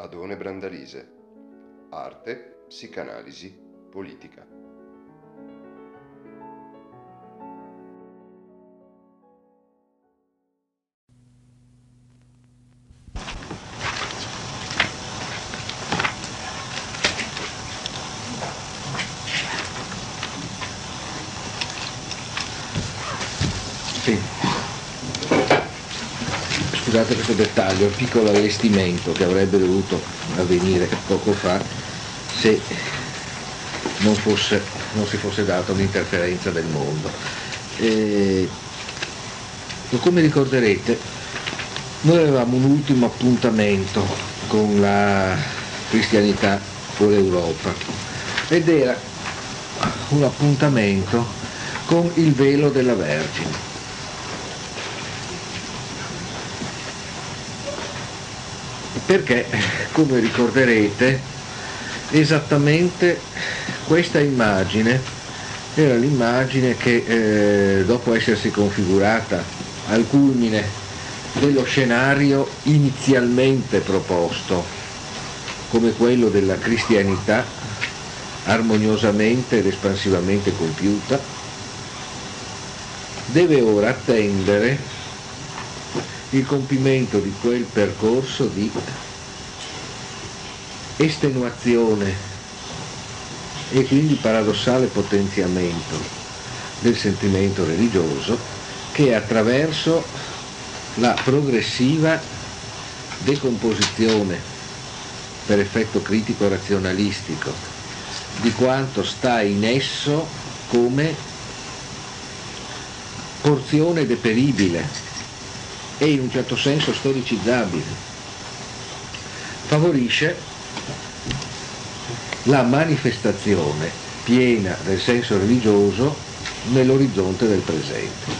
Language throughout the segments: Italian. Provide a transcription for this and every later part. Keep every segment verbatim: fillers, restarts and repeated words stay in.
Adone Brandalise. Arte, psicanalisi, politica. Scusate questo dettaglio, il piccolo allestimento che avrebbe dovuto avvenire poco fa se non, fosse, non si fosse data un'interferenza del mondo. E, come ricorderete, noi avevamo un ultimo appuntamento con la cristianità con l'Europa ed era un appuntamento con il velo della Vergine. Perché, come ricorderete, esattamente questa immagine era l'immagine che, eh, dopo essersi configurata al culmine dello scenario inizialmente proposto come quello della cristianità armoniosamente ed espansivamente compiuta, deve ora attendere il compimento di quel percorso di estenuazione e quindi paradossale potenziamento del sentimento religioso, che attraverso la progressiva decomposizione per effetto critico razionalistico di quanto sta in esso come porzione deperibile e in un certo senso storicizzabile, favorisce la manifestazione piena del senso religioso nell'orizzonte del presente.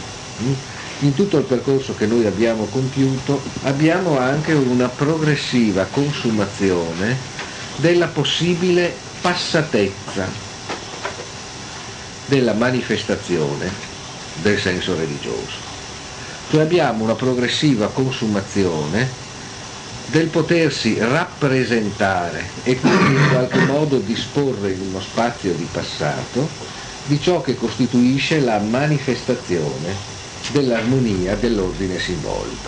In tutto il percorso che noi abbiamo compiuto abbiamo anche una progressiva consumazione della possibile passatezza della manifestazione del senso religioso. Cioè abbiamo una progressiva consumazione del potersi rappresentare e quindi in qualche modo disporre in uno spazio di passato di ciò che costituisce la manifestazione dell'armonia dell'ordine simbolico.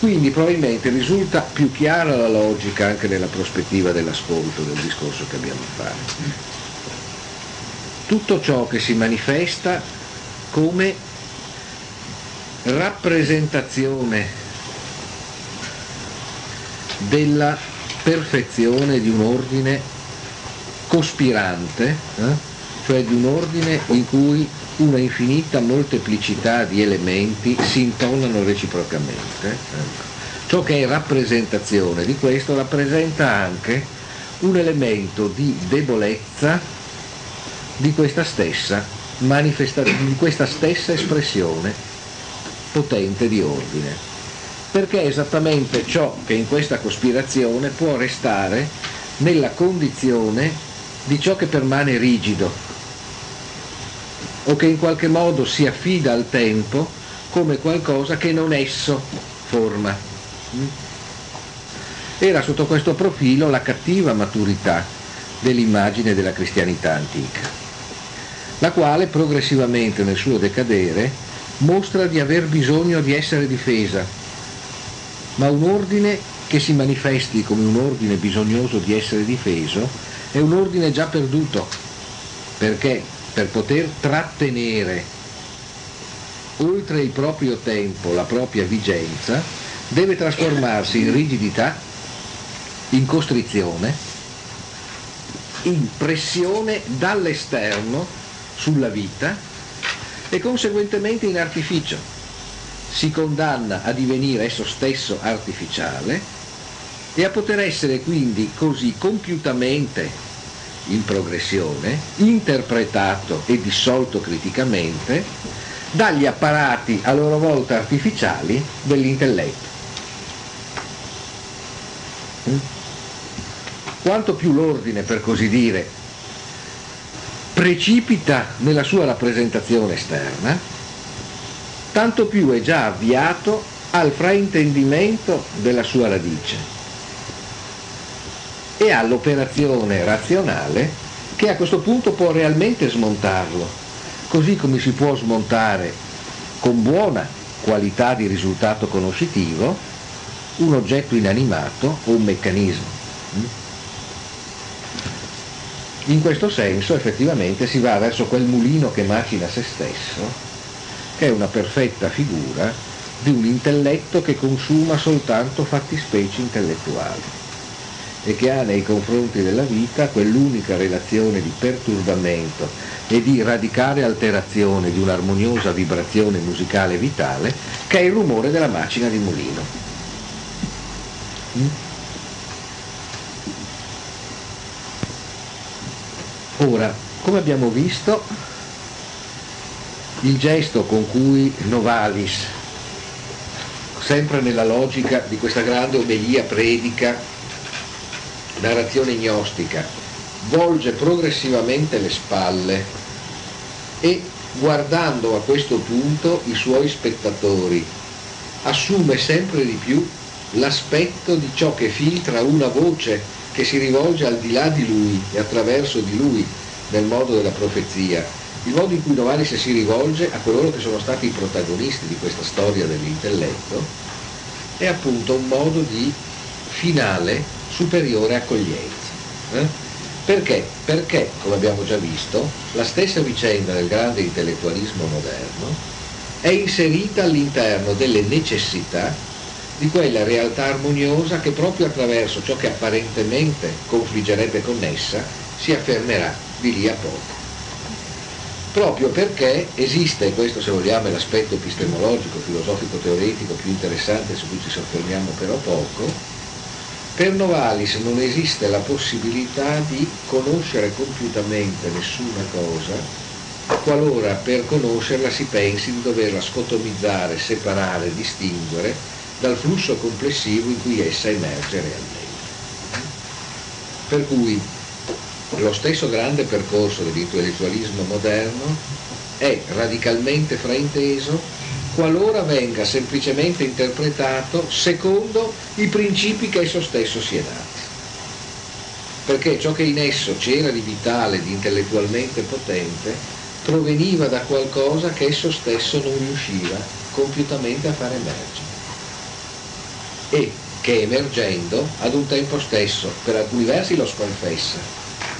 Quindi probabilmente risulta più chiara la logica anche nella prospettiva dell'ascolto del discorso che abbiamo fatto. Tutto ciò che si manifesta come rappresentazione della perfezione di un ordine cospirante, eh? cioè di un ordine in cui una infinita molteplicità di elementi si intonano reciprocamente. Eh? Ciò che è rappresentazione di questo rappresenta anche un elemento di debolezza di questa stessa manifestazione, di questa stessa espressione potente di ordine, perché è esattamente ciò che in questa cospirazione può restare nella condizione di ciò che permane rigido o che in qualche modo si affida al tempo come qualcosa che non esso forma. Era sotto questo profilo la cattiva maturità dell'immagine della cristianità antica, la quale progressivamente nel suo decadere mostra di aver bisogno di essere difesa, ma un ordine che si manifesti come un ordine bisognoso di essere difeso è un ordine già perduto, perché per poter trattenere oltre il proprio tempo la propria vigenza deve trasformarsi in rigidità, in costrizione, in pressione dall'esterno sulla vita e conseguentemente in artificio. Si condanna a divenire esso stesso artificiale e a poter essere quindi così compiutamente in progressione, interpretato e dissolto criticamente dagli apparati a loro volta artificiali dell'intelletto. Quanto più l'ordine, per così dire, precipita nella sua rappresentazione esterna, tanto più è già avviato al fraintendimento della sua radice, e all'operazione razionale che a questo punto può realmente smontarlo, così come si può smontare con buona qualità di risultato conoscitivo un oggetto inanimato o un meccanismo. In questo senso effettivamente si va verso quel mulino che macina se stesso, che è una perfetta figura di un intelletto che consuma soltanto fattispecie intellettuali e che ha nei confronti della vita quell'unica relazione di perturbamento e di radicale alterazione di un'armoniosa vibrazione musicale vitale che è il rumore della macina di mulino. Ora, come abbiamo visto, il gesto con cui Novalis, sempre nella logica di questa grande omelia predica, narrazione gnostica, volge progressivamente le spalle e, guardando a questo punto i suoi spettatori, assume sempre di più l'aspetto di ciò che filtra una voce che si rivolge al di là di lui e attraverso di lui, nel modo della profezia, il modo in cui Novalis si rivolge a coloro che sono stati i protagonisti di questa storia dell'intelletto, è appunto un modo di finale superiore accoglienza. Eh? Perché? Perché, come abbiamo già visto, la stessa vicenda del grande intellettualismo moderno è inserita all'interno delle necessità di quella realtà armoniosa che proprio attraverso ciò che apparentemente confliggerebbe con essa si affermerà di lì a poco. Proprio perché esiste, e questo se vogliamo è l'aspetto epistemologico, filosofico, teoretico più interessante su cui ci soffermiamo però poco, per Novalis non esiste la possibilità di conoscere compiutamente nessuna cosa qualora per conoscerla si pensi di doverla scotomizzare, separare, distinguere dal flusso complessivo in cui essa emerge realmente. Per cui lo stesso grande percorso dell'intellettualismo moderno è radicalmente frainteso qualora venga semplicemente interpretato secondo i principi che esso stesso si è dato. Perché ciò che in esso c'era di vitale, di intellettualmente potente, proveniva da qualcosa che esso stesso non riusciva compiutamente a far emergere, e che emergendo ad un tempo stesso per alcuni versi lo sconfessa,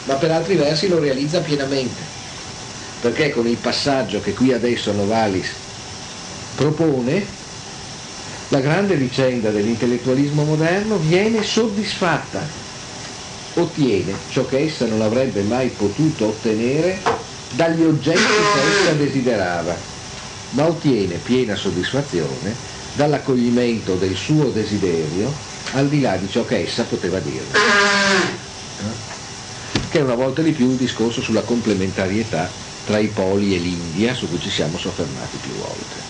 ma per altri versi lo realizza pienamente, perché con il passaggio che qui adesso Novalis propone la grande vicenda dell'intellettualismo moderno viene soddisfatta, ottiene ciò che essa non avrebbe mai potuto ottenere dagli oggetti che essa desiderava, ma ottiene piena soddisfazione dall'accoglimento del suo desiderio al di là di ciò che essa poteva dirle, che è una volta di più il discorso sulla complementarietà tra i poli e l'India su cui ci siamo soffermati più volte.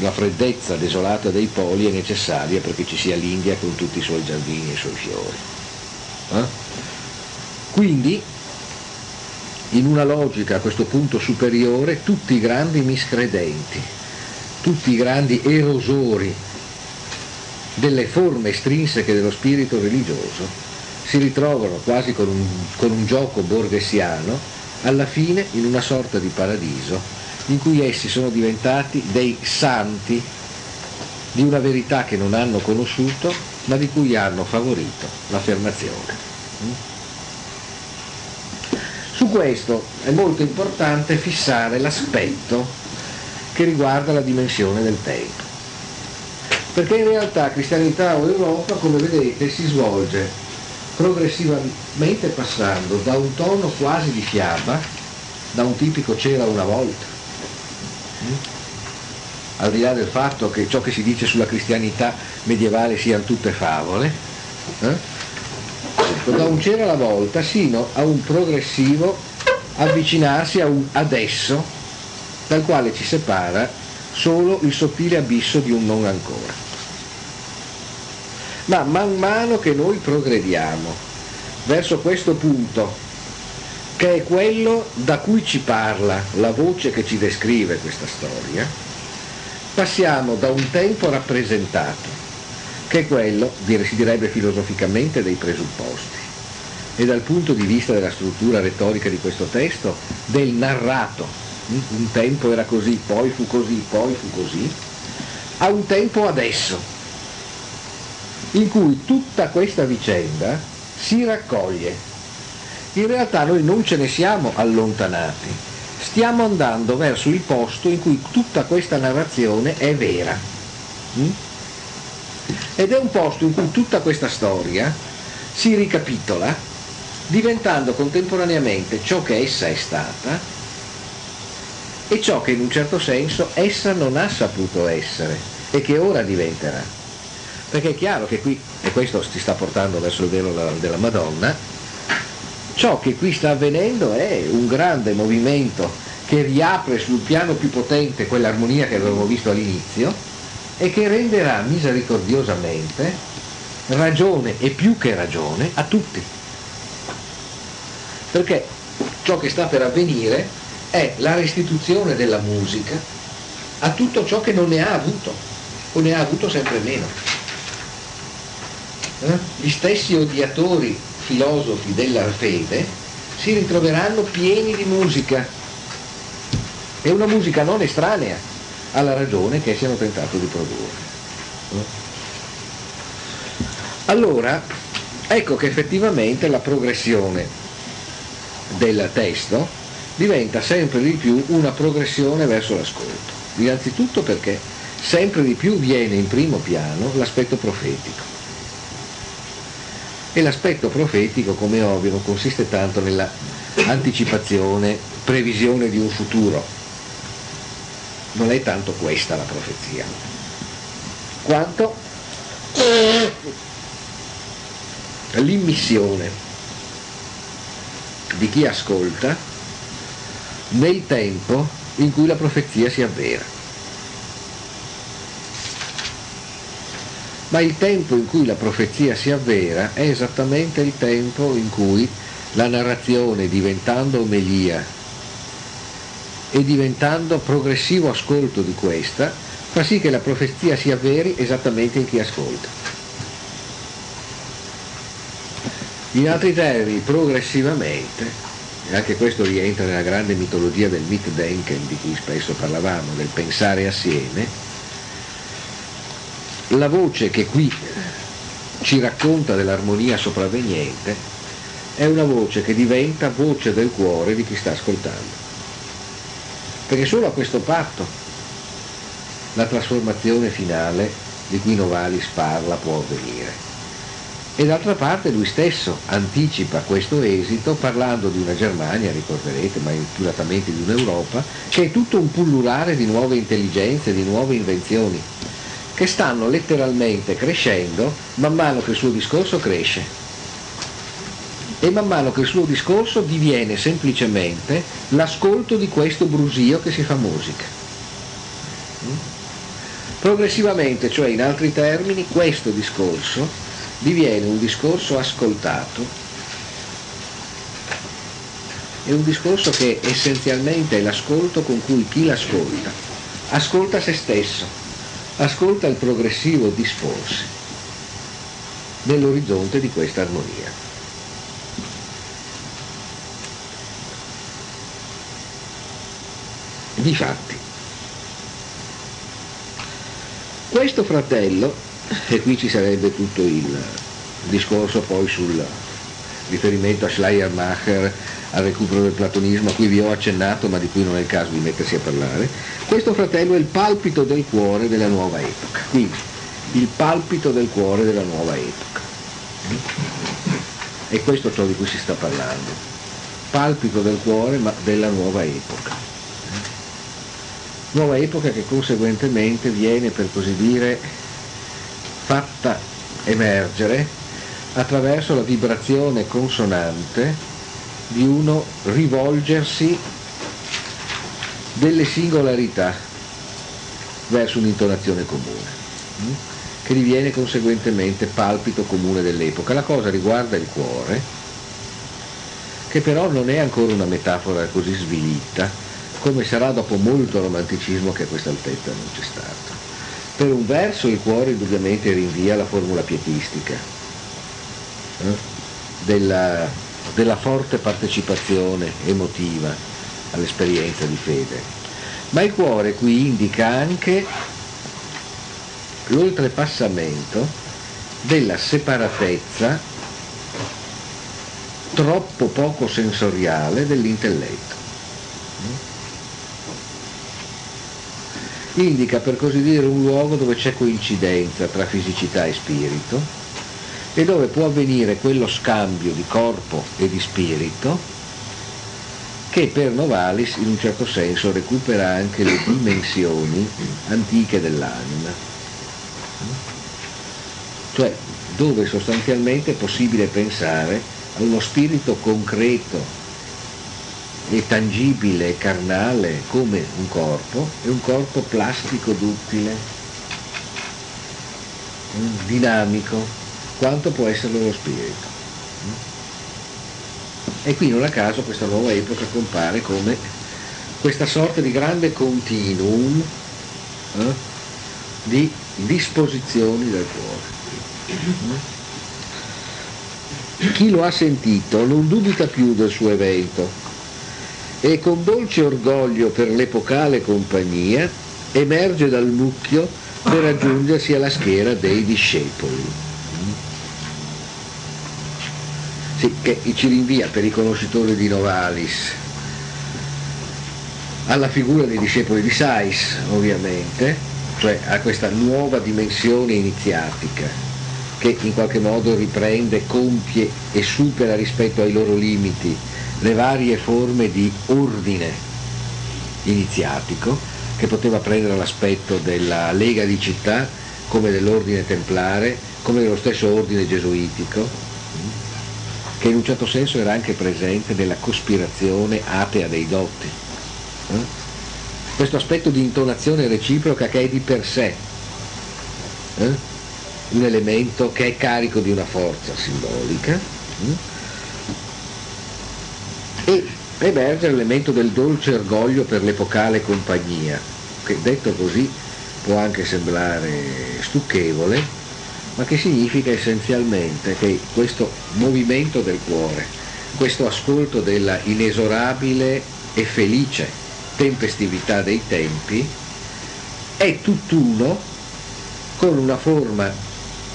La freddezza desolata dei poli è necessaria perché ci sia l'India con tutti i suoi giardini e i suoi fiori. Quindi in una logica a questo punto superiore tutti i grandi miscredenti, tutti i grandi erosori delle forme estrinseche dello spirito religioso si ritrovano quasi con un, con un gioco borghesiano alla fine in una sorta di paradiso in cui essi sono diventati dei santi di una verità che non hanno conosciuto ma di cui hanno favorito l'affermazione. Su questo è molto importante fissare l'aspetto che riguarda la dimensione del tempo, perché in realtà cristianità o Europa, come vedete, si svolge progressivamente passando da un tono quasi di fiaba, da un tipico c'era una volta, al di là del fatto che ciò che si dice sulla cristianità medievale siano tutte favole, eh? da un c'era la volta sino a un progressivo avvicinarsi a un adesso, dal quale ci separa solo il sottile abisso di un non ancora. Ma man mano che noi progrediamo verso questo punto, che è quello da cui ci parla la voce che ci descrive questa storia, passiamo da un tempo rappresentato, che è quello, si direbbe filosoficamente, dei presupposti, e dal punto di vista della struttura retorica di questo testo, del narrato. Un tempo era così, poi fu così, poi fu così, a un tempo adesso, in cui tutta questa vicenda si raccoglie. In realtà noi non ce ne siamo allontanati, stiamo andando verso il posto in cui tutta questa narrazione è vera. Ed è un posto in cui tutta questa storia si ricapitola, diventando contemporaneamente ciò che essa è stata e ciò che in un certo senso essa non ha saputo essere e che ora diventerà. Perché è chiaro che qui, e questo ci sta portando verso il velo della Madonna, ciò che qui sta avvenendo è un grande movimento che riapre sul piano più potente quell'armonia che avevamo visto all'inizio e che renderà misericordiosamente ragione, e più che ragione, a tutti. Perché ciò che sta per avvenire è la restituzione della musica a tutto ciò che non ne ha avuto, o ne ha avuto sempre meno. Eh? Gli stessi odiatori filosofi della fede si ritroveranno pieni di musica, e una musica non estranea alla ragione che siano tentato di produrre. Eh? Allora, ecco che effettivamente la progressione del testo diventa sempre di più una progressione verso l'ascolto. Innanzitutto perché sempre di più viene in primo piano l'aspetto profetico. E l'aspetto profetico, come ovvio, non consiste tanto nella anticipazione, previsione di un futuro. Non è tanto questa la profezia, quanto l'immissione di chi ascolta nel tempo in cui la profezia si avvera. Ma il tempo in cui la profezia si avvera è esattamente il tempo in cui la narrazione, diventando omelia e diventando progressivo ascolto di questa, fa sì che la profezia si avveri esattamente in chi ascolta. In altri termini, progressivamente, e anche questo rientra nella grande mitologia del Mitdenken di cui spesso parlavamo, del pensare assieme, la voce che qui ci racconta dell'armonia sopravveniente è una voce che diventa voce del cuore di chi sta ascoltando. Perché solo a questo patto la trasformazione finale di cui Novalis parla può avvenire. E d'altra parte lui stesso anticipa questo esito parlando di una Germania, ricorderete, ma imputatamente di un'Europa, che è tutto un pullulare di nuove intelligenze, di nuove invenzioni, che stanno letteralmente crescendo man mano che il suo discorso cresce. E man mano che il suo discorso diviene semplicemente l'ascolto di questo brusio che si fa musica. Progressivamente, cioè in altri termini, questo discorso diviene un discorso ascoltato, è un discorso che essenzialmente è l'ascolto con cui chi l'ascolta ascolta se stesso, ascolta il progressivo disporsi nell'orizzonte di questa armonia. Difatti, questo fratello, e qui ci sarebbe tutto il discorso poi sul riferimento a Schleiermacher, al recupero del platonismo a cui vi ho accennato ma di cui non è il caso di mettersi a parlare. Questo fratello è il palpito del cuore della nuova epoca, quindi il palpito del cuore della nuova epoca, e questo è ciò di cui si sta parlando, palpito del cuore ma della nuova epoca, nuova epoca che conseguentemente viene, per così dire, fatta emergere attraverso la vibrazione consonante di uno rivolgersi delle singolarità verso un'intonazione comune, che diviene conseguentemente palpito comune dell'epoca. La cosa riguarda il cuore, che però non è ancora una metafora così svilita, come sarà dopo molto romanticismo che a questa altezza non c'è stato. Per un verso il cuore indubbiamente rinvia la formula pietistica eh? della, della forte partecipazione emotiva all'esperienza di fede, ma il cuore qui indica anche l'oltrepassamento della separatezza troppo poco sensoriale dell'intelletto. Indica per così dire un luogo dove c'è coincidenza tra fisicità e spirito e dove può avvenire quello scambio di corpo e di spirito che per Novalis in un certo senso recupera anche le dimensioni antiche dell'anima, cioè dove sostanzialmente è possibile pensare a uno spirito concreto e tangibile e carnale come un corpo, e un corpo plastico, duttile, dinamico, quanto può essere lo spirito. E qui non a caso questa nuova epoca compare come questa sorta di grande continuum eh, di disposizioni del cuore. Chi lo ha sentito non dubita più del suo evento, e con dolce orgoglio per l'epocale compagnia emerge dal mucchio per aggiungersi alla schiera dei discepoli. Sì, che ci rinvia per i conoscitori di Novalis alla figura dei discepoli di Sais, ovviamente, cioè a questa nuova dimensione iniziatica che in qualche modo riprende, compie e supera rispetto ai loro limiti le varie forme di ordine iniziatico, che poteva prendere l'aspetto della lega di città, come dell'ordine templare, come dello stesso ordine gesuitico, che in un certo senso era anche presente nella cospirazione atea dei dotti. Questo aspetto di intonazione reciproca che è di per sé un elemento che è carico di una forza simbolica, e emerge l'elemento del dolce orgoglio per l'epocale compagnia, che detto così può anche sembrare stucchevole, ma che significa essenzialmente che questo movimento del cuore, questo ascolto della inesorabile e felice tempestività dei tempi, è tutt'uno con una forma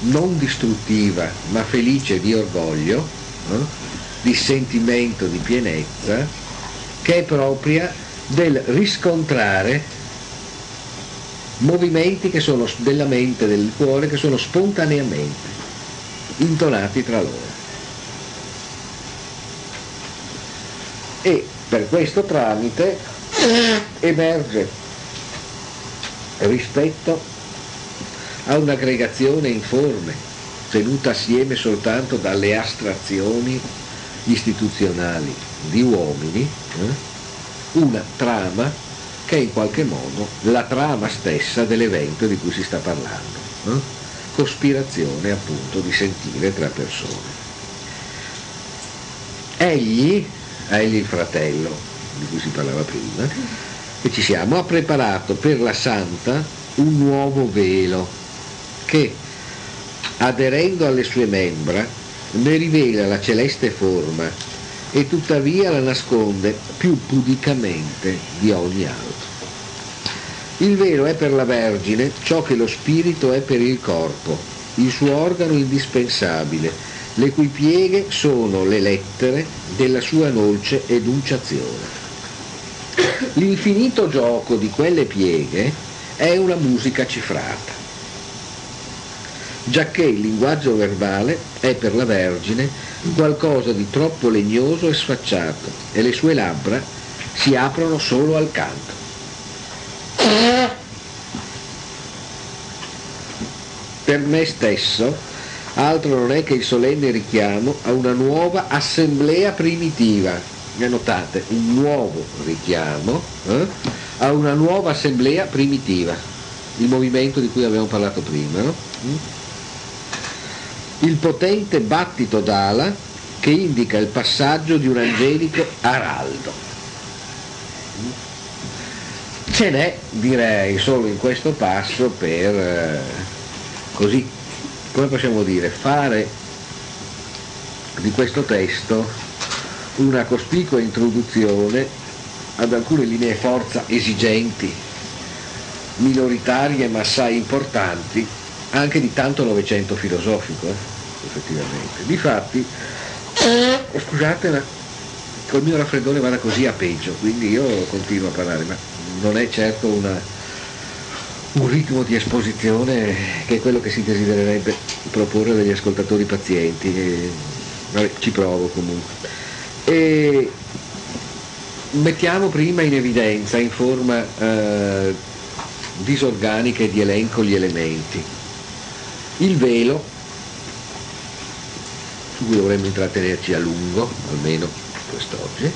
non distruttiva ma felice di orgoglio, eh? di sentimento di pienezza, che è propria del riscontrare movimenti che sono della mente e del cuore, che sono spontaneamente intonati tra loro. E per questo tramite emerge rispetto a un'aggregazione informe, tenuta assieme soltanto dalle astrazioni istituzionali di uomini, eh? una trama che è in qualche modo la trama stessa dell'evento di cui si sta parlando, eh? cospirazione appunto di sentire tra persone. Egli, egli il fratello di cui si parlava prima, che ci siamo, ha preparato per la santa un nuovo velo che, aderendo alle sue membra, ne rivela la celeste forma e tuttavia la nasconde più pudicamente di ogni altro. Il velo è per la Vergine ciò che lo spirito è per il corpo, il suo organo indispensabile, le cui pieghe sono le lettere della sua dolce enunciazione. L'infinito gioco di quelle pieghe è una musica cifrata, giacché il linguaggio verbale è per la Vergine qualcosa di troppo legnoso e sfacciato, e le sue labbra si aprono solo al canto. Per me stesso altro non è che il solenne richiamo a una nuova assemblea primitiva. E notate, un nuovo richiamo eh, a una nuova assemblea primitiva, il movimento di cui abbiamo parlato prima, no? Il potente battito d'ala che indica il passaggio di un angelico araldo. ce n'è, direi, solo in questo passo per, eh, così, come possiamo dire, fare di questo testo una cospicua introduzione ad alcune linee forza esigenti, minoritarie ma assai importanti, anche di tanto Novecento filosofico, eh, effettivamente. Difatti, scusate, ma col mio raffreddore vada così a peggio, quindi io continuo a parlare, ma non è certo una, un ritmo di esposizione che è quello che si desidererebbe proporre agli ascoltatori pazienti, e, vabbè, ci provo comunque. E mettiamo prima in evidenza, in forma eh, disorganica e di elenco, gli elementi. Il velo, su cui dovremmo intrattenerci a lungo, almeno quest'oggi,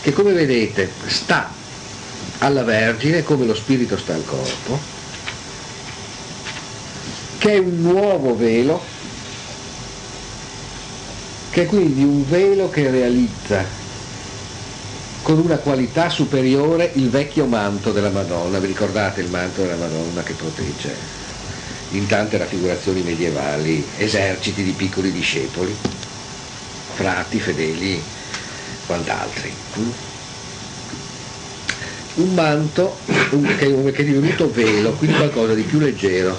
che come vedete sta alla Vergine come lo spirito sta al corpo, che è un nuovo velo, che è quindi un velo che realizza con una qualità superiore il vecchio manto della Madonna. Vi ricordate il manto della Madonna che protegge in tante raffigurazioni medievali eserciti di piccoli discepoli, frati, fedeli, quant'altri. Un manto che è divenuto velo, quindi qualcosa di più leggero,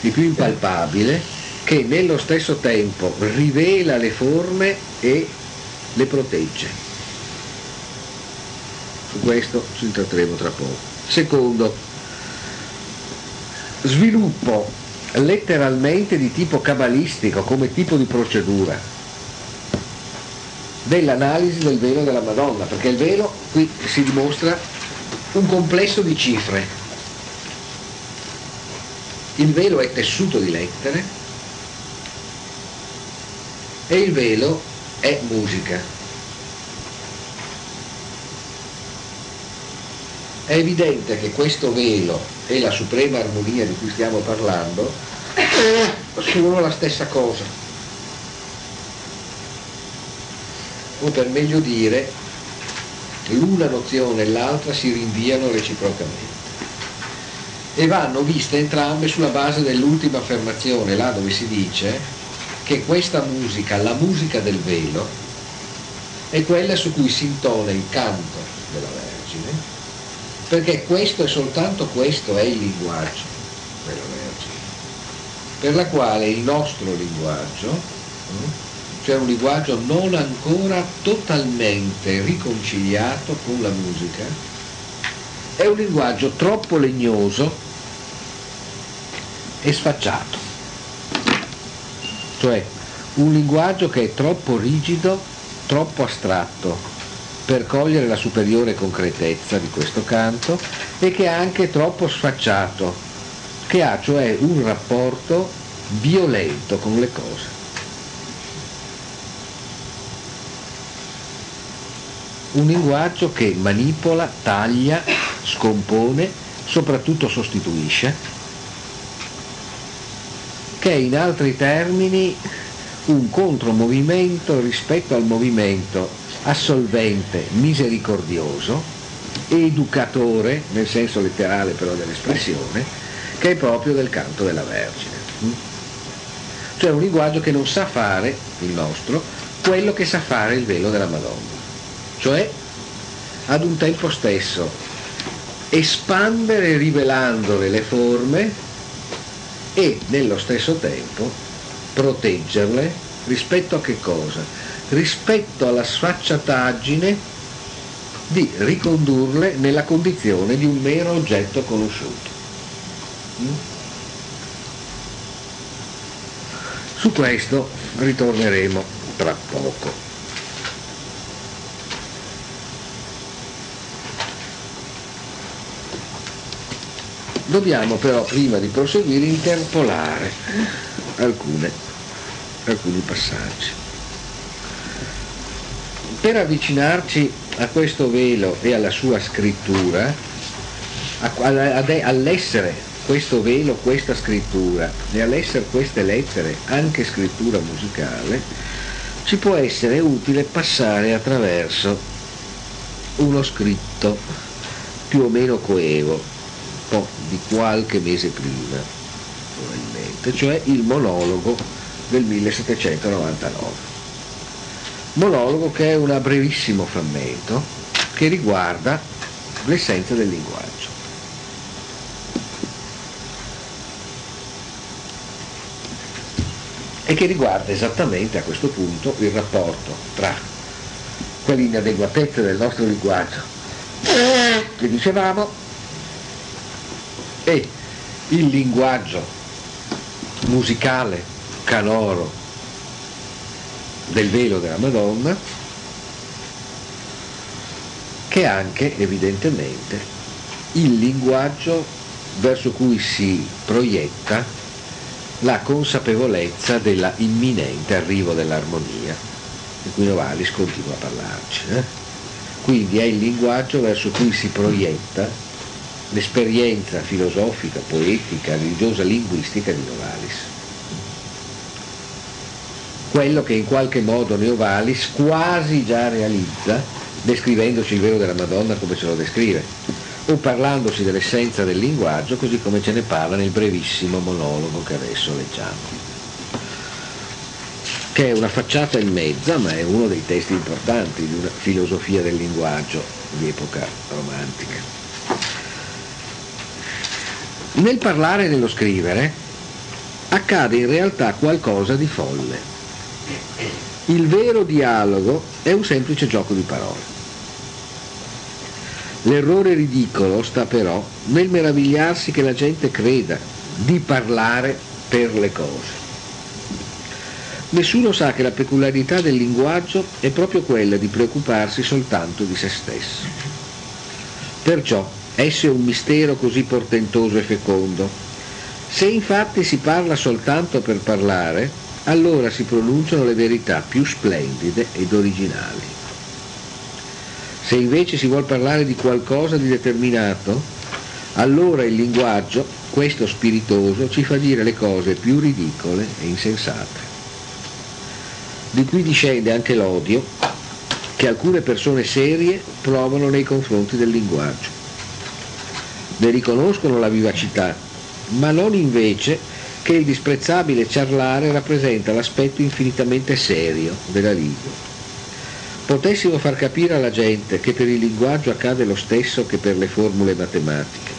di più impalpabile, che nello stesso tempo rivela le forme e le protegge. Su questo ci tratteremo tra poco. Secondo, sviluppo letteralmente di tipo cabalistico, come tipo di procedura, dell'analisi del velo della Madonna, perché il velo qui si dimostra un complesso di cifre. Il velo è tessuto di lettere e il velo è musica. È evidente che questo velo e la suprema armonia di cui stiamo parlando sono la stessa cosa, o per meglio dire, l'una nozione e l'altra si rinviano reciprocamente e vanno viste entrambe sulla base dell'ultima affermazione, là dove si dice che questa musica, la musica del velo, è quella su cui si intona il canto della Vergine, perché questo e soltanto questo è il linguaggio della Vergine, per la quale il nostro linguaggio, cioè un linguaggio non ancora totalmente riconciliato con la musica, è un linguaggio troppo legnoso e sfacciato, cioè un linguaggio che è troppo rigido, troppo astratto per cogliere la superiore concretezza di questo canto, e che è anche troppo sfacciato, che ha cioè un rapporto violento con le cose. Un linguaggio che manipola, taglia, scompone, soprattutto sostituisce, che è in altri termini un contromovimento rispetto al movimento assolvente, misericordioso, educatore, nel senso letterale però dell'espressione, che è proprio del canto della Vergine. Cioè un linguaggio che non sa fare, il nostro, quello che sa fare il velo della Madonna, cioè ad un tempo stesso espandere rivelandone le forme e nello stesso tempo proteggerle rispetto a che cosa? Rispetto alla sfacciataggine di ricondurle nella condizione di un mero oggetto conosciuto. Su questo ritorneremo tra poco. Dobbiamo però, prima di proseguire, interpolare alcune, alcuni passaggi. Per avvicinarci a questo velo e alla sua scrittura, all'essere questo velo, questa scrittura, e all'essere queste lettere anche scrittura musicale, ci può essere utile passare attraverso uno scritto più o meno coevo, po di qualche mese prima, probabilmente, cioè il monologo del millesettecentonovantanove. Monologo che è un brevissimo frammento che riguarda l'essenza del linguaggio. E che riguarda esattamente a questo punto il rapporto tra quell'inadeguatezza del nostro linguaggio che dicevamo e il linguaggio musicale canoro del velo della Madonna, che è anche evidentemente il linguaggio verso cui si proietta la consapevolezza della imminente arrivo dell'armonia, di cui Novalis continua a parlarci. Eh? Quindi è il linguaggio verso cui si proietta l'esperienza filosofica, poetica, religiosa, linguistica di Novalis. Quello che in qualche modo Novalis quasi già realizza, descrivendoci il velo della Madonna come ce lo descrive, o parlandosi dell'essenza del linguaggio così come ce ne parla nel brevissimo monologo che adesso leggiamo, che è una facciata in mezza, ma è uno dei testi importanti di una filosofia del linguaggio di epoca romantica. Nel parlare e nello scrivere accade in realtà qualcosa di folle. Il vero dialogo è un semplice gioco di parole. L'errore ridicolo sta però nel meravigliarsi che la gente creda di parlare per le cose. Nessuno sa che la peculiarità del linguaggio è proprio quella di preoccuparsi soltanto di se stesso. Perciò esso è un mistero così portentoso e fecondo. Se infatti si parla soltanto per parlare, allora si pronunciano le verità più splendide ed originali. Se invece si vuol parlare di qualcosa di determinato, allora il linguaggio, questo spiritoso, ci fa dire le cose più ridicole e insensate. Di qui discende anche l'odio che alcune persone serie provano nei confronti del linguaggio. Ne riconoscono la vivacità, ma non invece che il disprezzabile ciarlare rappresenta l'aspetto infinitamente serio della lingua. Potessimo far capire alla gente che per il linguaggio accade lo stesso che per le formule matematiche.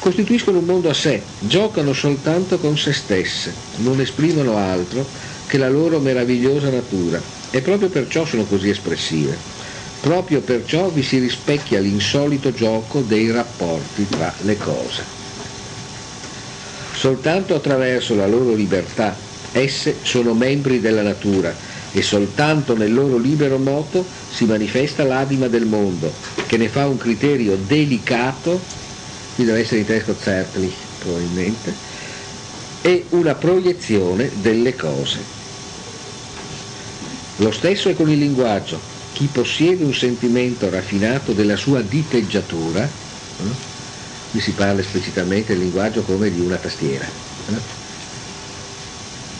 Costituiscono un mondo a sé, giocano soltanto con se stesse, non esprimono altro che la loro meravigliosa natura e proprio perciò sono così espressive. Proprio perciò vi si rispecchia l'insolito gioco dei rapporti tra le cose. Soltanto attraverso la loro libertà esse sono membri della natura e soltanto nel loro libero moto si manifesta l'anima del mondo, che ne fa un criterio delicato, qui deve essere in tedesco zärtlich probabilmente, e una proiezione delle cose. Lo stesso è con il linguaggio. Chi possiede un sentimento raffinato della sua diteggiatura, eh? qui si parla esplicitamente del linguaggio come di una tastiera, eh?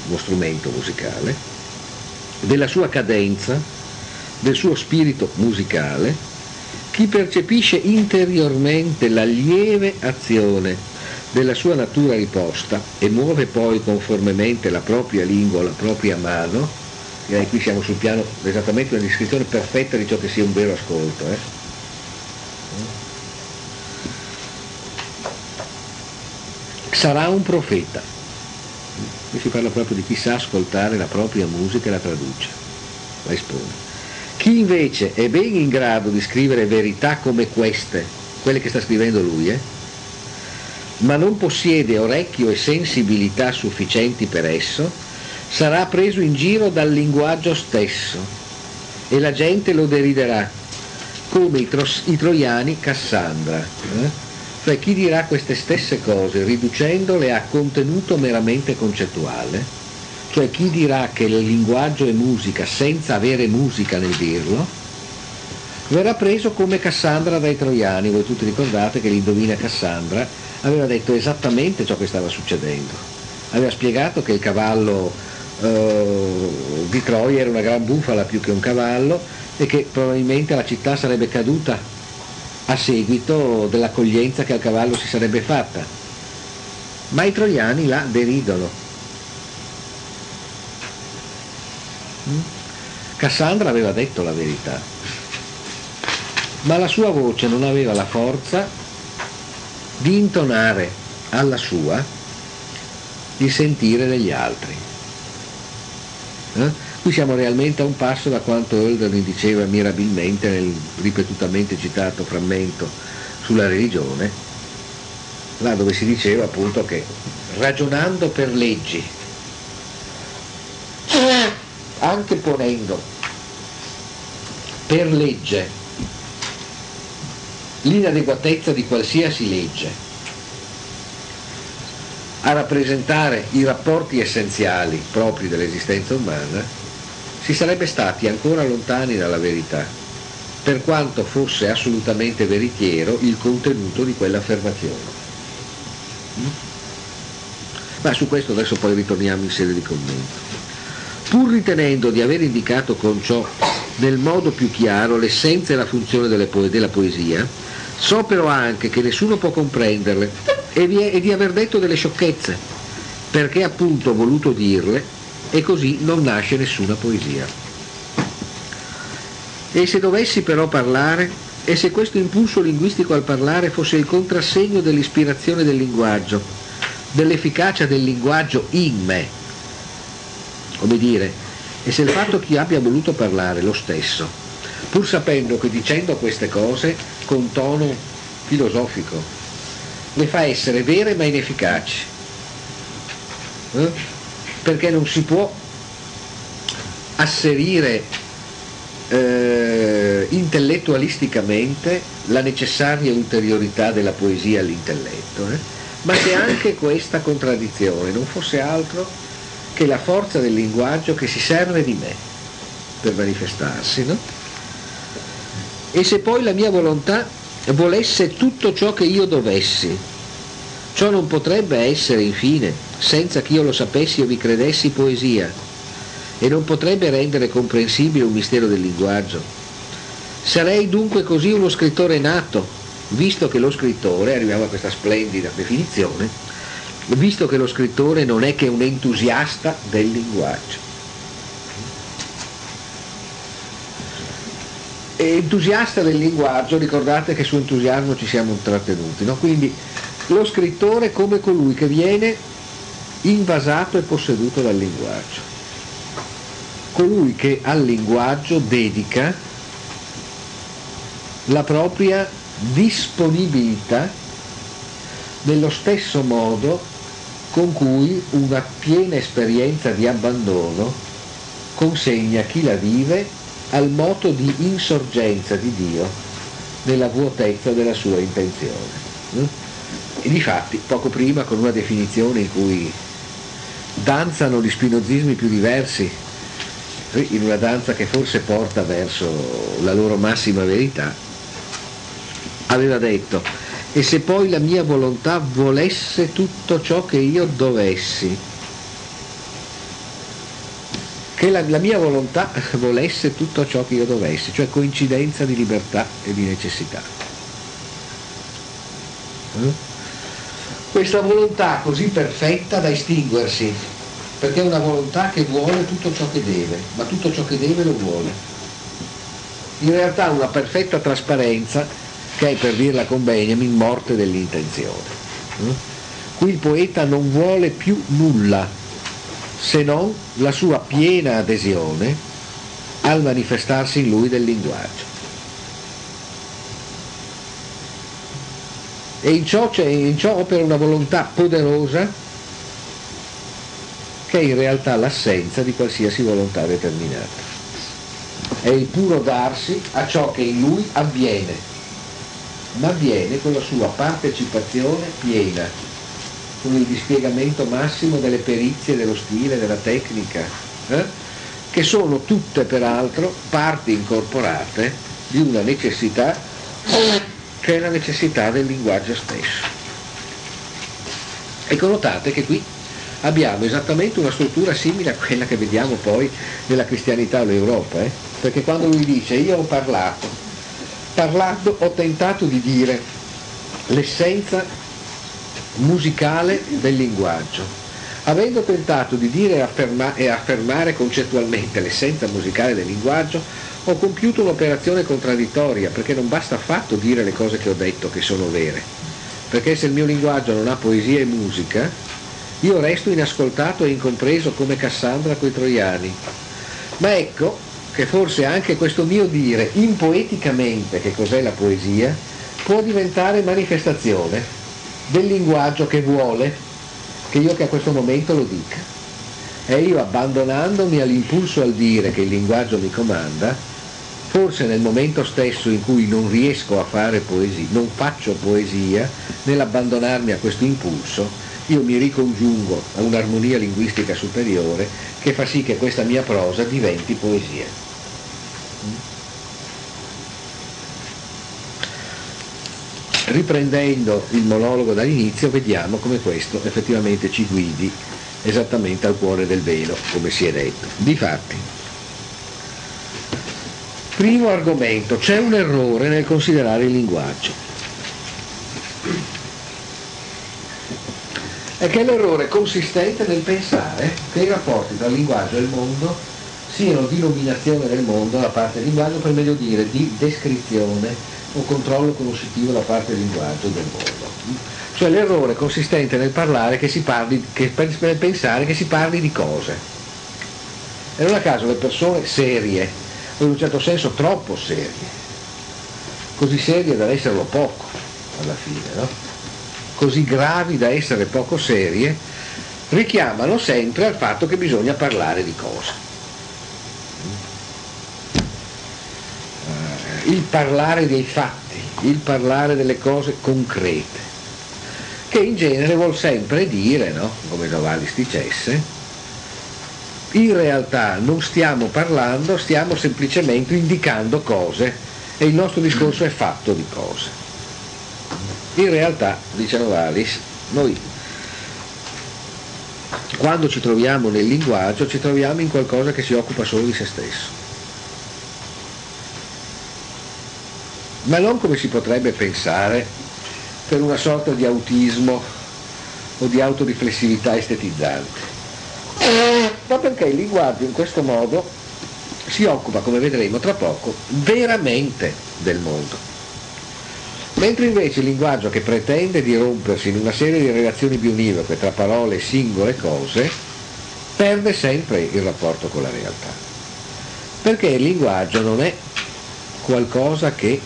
uno strumento musicale, della sua cadenza, del suo spirito musicale, chi percepisce interiormente la lieve azione della sua natura riposta e muove poi conformemente la propria lingua, la propria mano, e qui siamo sul piano esattamente una descrizione perfetta di ciò che sia un vero ascolto. Eh? Sarà un profeta. Qui si parla proprio di chi sa ascoltare la propria musica e la traduce, la espone. Chi invece è ben in grado di scrivere verità come queste, quelle che sta scrivendo lui, eh? ma non possiede orecchio e sensibilità sufficienti per esso, sarà preso in giro dal linguaggio stesso e la gente lo deriderà, come i, tros- i troiani Cassandra. Eh? Cioè chi dirà queste stesse cose riducendole a contenuto meramente concettuale, cioè chi dirà che il linguaggio è musica senza avere musica nel dirlo, verrà preso come Cassandra dai troiani. Voi tutti ricordate che l'indovina Cassandra aveva detto esattamente ciò che stava succedendo, aveva spiegato che il cavallo eh, di Troia era una gran bufala più che un cavallo e che probabilmente la città sarebbe caduta a seguito dell'accoglienza che al cavallo si sarebbe fatta, ma i troiani la deridono. Cassandra aveva detto la verità, ma la sua voce non aveva la forza di intonare alla sua il sentire degli altri. Eh? Qui siamo realmente a un passo da quanto Hölderlin diceva mirabilmente nel ripetutamente citato frammento sulla religione, là dove si diceva appunto che ragionando per leggi, anche ponendo per legge l'inadeguatezza di qualsiasi legge a rappresentare i rapporti essenziali propri dell'esistenza umana, si sarebbe stati ancora lontani dalla verità, per quanto fosse assolutamente veritiero il contenuto di quell'affermazione. Ma su questo adesso poi ritorniamo in sede di commento. Pur ritenendo di aver indicato con ciò nel modo più chiaro l'essenza e la funzione delle po- della poesia, so però anche che nessuno può comprenderle e, vi è, e di aver detto delle sciocchezze, perché appunto ho voluto dirle, e così non nasce nessuna poesia. E se dovessi però parlare, e se questo impulso linguistico al parlare fosse il contrassegno dell'ispirazione del linguaggio, dell'efficacia del linguaggio in me, come dire, e se il fatto che abbia voluto parlare lo stesso, pur sapendo che dicendo queste cose con tono filosofico le fa essere vere ma inefficaci, eh? perché non si può asserire eh, intellettualisticamente la necessaria ulteriorità della poesia all'intelletto, eh? ma se anche questa contraddizione non fosse altro che la forza del linguaggio che si serve di me per manifestarsi, no? E se poi la mia volontà volesse tutto ciò che io dovessi, ciò non potrebbe essere infine, senza che io lo sapessi o vi credessi, poesia, e non potrebbe rendere comprensibile un mistero del linguaggio. Sarei dunque così uno scrittore nato, visto che lo scrittore, arriviamo a questa splendida definizione, visto che lo scrittore non è che un entusiasta del linguaggio. E entusiasta del linguaggio, ricordate che su entusiasmo ci siamo trattenuti, no? Quindi lo scrittore come colui che viene invasato e posseduto dal linguaggio, colui che al linguaggio dedica la propria disponibilità nello stesso modo con cui una piena esperienza di abbandono consegna chi la vive al moto di insorgenza di Dio nella vuotezza della sua intenzione. E difatti poco prima, con una definizione in cui danzano gli spinozismi più diversi, in una danza che forse porta verso la loro massima verità, aveva detto: e se poi la mia volontà volesse tutto ciò che io dovessi, che la, la mia volontà volesse tutto ciò che io dovessi, cioè coincidenza di libertà e di necessità. Eh? Questa volontà così perfetta da estinguersi, perché è una volontà che vuole tutto ciò che deve, ma tutto ciò che deve lo vuole. In realtà una perfetta trasparenza che è, per dirla con Benjamin, morte dell'intenzione. Qui il poeta non vuole più nulla se non la sua piena adesione al manifestarsi in lui del linguaggio. E in ciò, c'è, in ciò opera una volontà poderosa che è in realtà l'assenza di qualsiasi volontà determinata. È il puro darsi a ciò che in lui avviene, ma avviene con la sua partecipazione piena, con il dispiegamento massimo delle perizie, dello stile, della tecnica, eh? che sono tutte peraltro parti incorporate di una necessità che è la necessità del linguaggio stesso. Ecco, notate che qui abbiamo esattamente una struttura simile a quella che vediamo poi nella cristianità o nell'Europa, eh? perché quando lui dice io ho parlato parlato, ho tentato di dire l'essenza musicale del linguaggio. Avendo tentato di dire e, afferma- e affermare concettualmente l'essenza musicale del linguaggio, ho compiuto un'operazione contraddittoria, perché non basta affatto dire le cose che ho detto che sono vere, perché se il mio linguaggio non ha poesia e musica, io resto inascoltato e incompreso come Cassandra coi troiani. Ma ecco che forse anche questo mio dire impoeticamente che cos'è la poesia può diventare manifestazione del linguaggio che vuole che io che a questo momento lo dica. E io, abbandonandomi all'impulso al dire che il linguaggio mi comanda, forse nel momento stesso in cui non riesco a fare poesia, non faccio poesia, nell'abbandonarmi a questo impulso, io mi ricongiungo a un'armonia linguistica superiore che fa sì che questa mia prosa diventi poesia. Riprendendo il monologo dall'inizio, vediamo come questo effettivamente ci guidi esattamente al cuore del velo, come si è detto. Difatti, primo argomento, c'è un errore nel considerare il linguaggio. È che l'errore consistente nel pensare che i rapporti tra il linguaggio e il mondo siano di nominazione del mondo da parte del linguaggio, per meglio dire di descrizione o controllo conoscitivo da parte del linguaggio del mondo. Cioè l'errore consistente nel parlare che si parli, che, nel pensare che si parli di cose. E non a caso le persone serie, o in un certo senso troppo serie, così serie da esserlo poco alla fine, no? Così gravi da essere poco serie, richiamano sempre al fatto che bisogna parlare di cose. Il parlare dei fatti, il parlare delle cose concrete, che in genere vuol sempre dire, no? Come Novalis dicesse, in realtà non stiamo parlando, stiamo semplicemente indicando cose e il nostro discorso è fatto di cose. In realtà, dice Novalis, noi quando ci troviamo nel linguaggio ci troviamo in qualcosa che si occupa solo di se stesso. Ma non come si potrebbe pensare, per una sorta di autismo o di autoriflessività estetizzante, ma perché il linguaggio in questo modo si occupa, come vedremo tra poco, veramente del mondo, mentre invece il linguaggio che pretende di rompersi in una serie di relazioni bionivoche tra parole e singole cose perde sempre il rapporto con la realtà, perché il linguaggio non è qualcosa che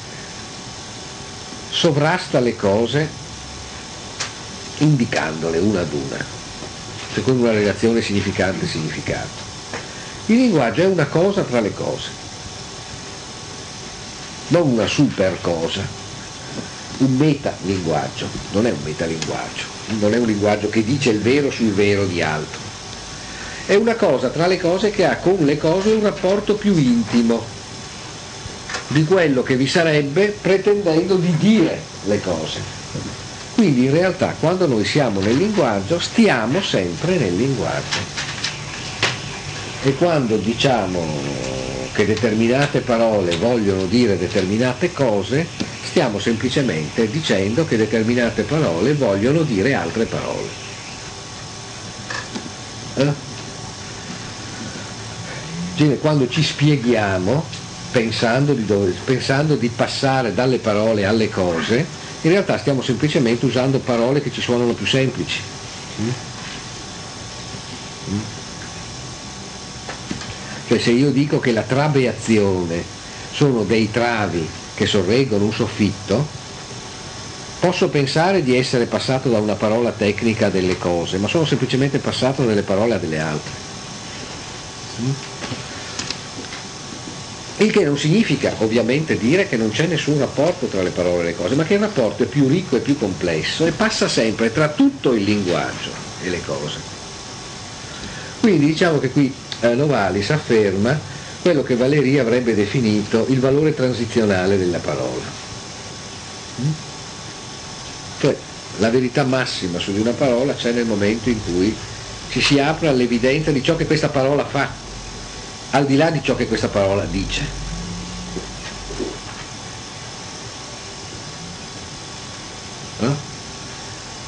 sovrasta le cose indicandole una ad una, secondo una relazione significante-significato. Il linguaggio è una cosa tra le cose, non una super cosa, un metalinguaggio, non è un metalinguaggio, non è un linguaggio che dice il vero sul vero di altro, è una cosa tra le cose che ha con le cose un rapporto più intimo di quello che vi sarebbe pretendendo di dire le cose. Quindi in realtà quando noi siamo nel linguaggio stiamo sempre nel linguaggio, e quando diciamo che determinate parole vogliono dire determinate cose stiamo semplicemente dicendo che determinate parole vogliono dire altre parole. Eh? Cioè, quando ci spieghiamo Pensando di, dove, pensando di passare dalle parole alle cose, in realtà stiamo semplicemente usando parole che ci suonano più semplici. Mm? Mm? Cioè, se io dico che la trabeazione sono dei travi che sorreggono un soffitto, posso pensare di essere passato da una parola tecnica a delle cose, ma sono semplicemente passato dalle parole a delle altre. Mm? Il che non significa ovviamente dire che non c'è nessun rapporto tra le parole e le cose, ma che il rapporto è più ricco e più complesso e passa sempre tra tutto il linguaggio e le cose. Quindi diciamo che qui eh, Novalis afferma quello che Valéry avrebbe definito il valore transizionale della parola. Cioè la verità massima su di una parola c'è nel momento in cui ci si apre all'evidenza di ciò che questa parola fa, al di là di ciò che questa parola dice.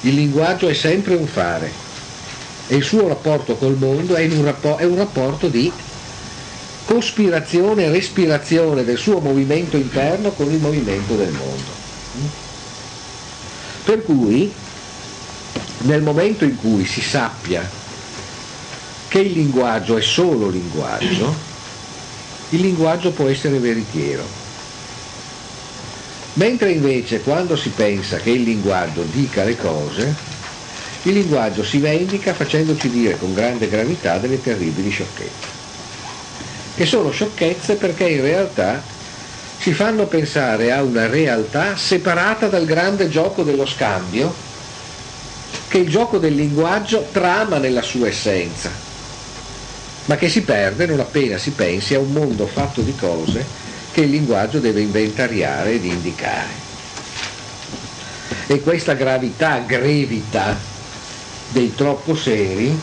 il linguaggio è sempre un fare e il suo rapporto col mondo è, in un, rappo- è un rapporto di cospirazione e respirazione del suo movimento interno con il movimento del mondo. Per cui nel momento in cui si sappia che il linguaggio è solo linguaggio, il linguaggio può essere veritiero. Mentre invece quando si pensa che il linguaggio dica le cose, il linguaggio si vendica facendoci dire con grande gravità delle terribili sciocchezze. Che sono sciocchezze perché in realtà ci fanno pensare a una realtà separata dal grande gioco dello scambio che il gioco del linguaggio trama nella sua essenza, ma che si perde non appena si pensi a un mondo fatto di cose che il linguaggio deve inventariare ed indicare. E questa gravità, grevità dei troppo seri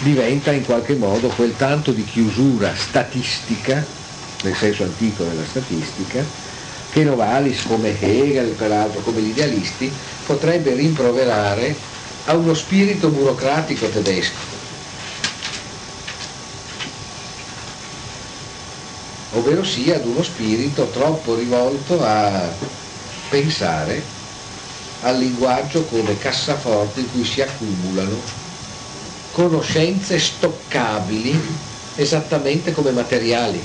diventa in qualche modo quel tanto di chiusura statistica, nel senso antico della statistica, che Novalis, come Hegel peraltro, come gli idealisti, potrebbe rimproverare a uno spirito burocratico tedesco, ovvero sia ad uno spirito troppo rivolto a pensare al linguaggio come cassaforte in cui si accumulano conoscenze stoccabili esattamente come materiali.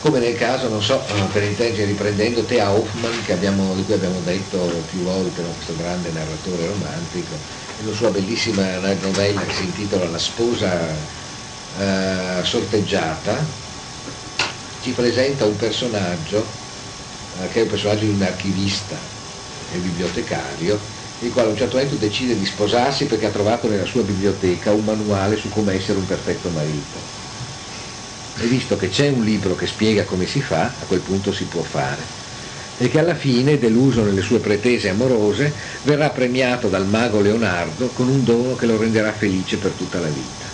Come nel caso, non so, per intenderci, riprendendo E T A Hoffmann, che abbiamo, di cui abbiamo detto più volte, no? Questo grande narratore romantico, e la sua bellissima novella che si intitola La sposa eh, sorteggiata, ci presenta un personaggio eh, che è il personaggio di un archivista e bibliotecario, il quale a un certo momento decide di sposarsi perché ha trovato nella sua biblioteca un manuale su come essere un perfetto marito. E visto che c'è un libro che spiega come si fa, a quel punto si può fare. E che alla fine, deluso nelle sue pretese amorose, verrà premiato dal mago Leonardo con un dono che lo renderà felice per tutta la vita.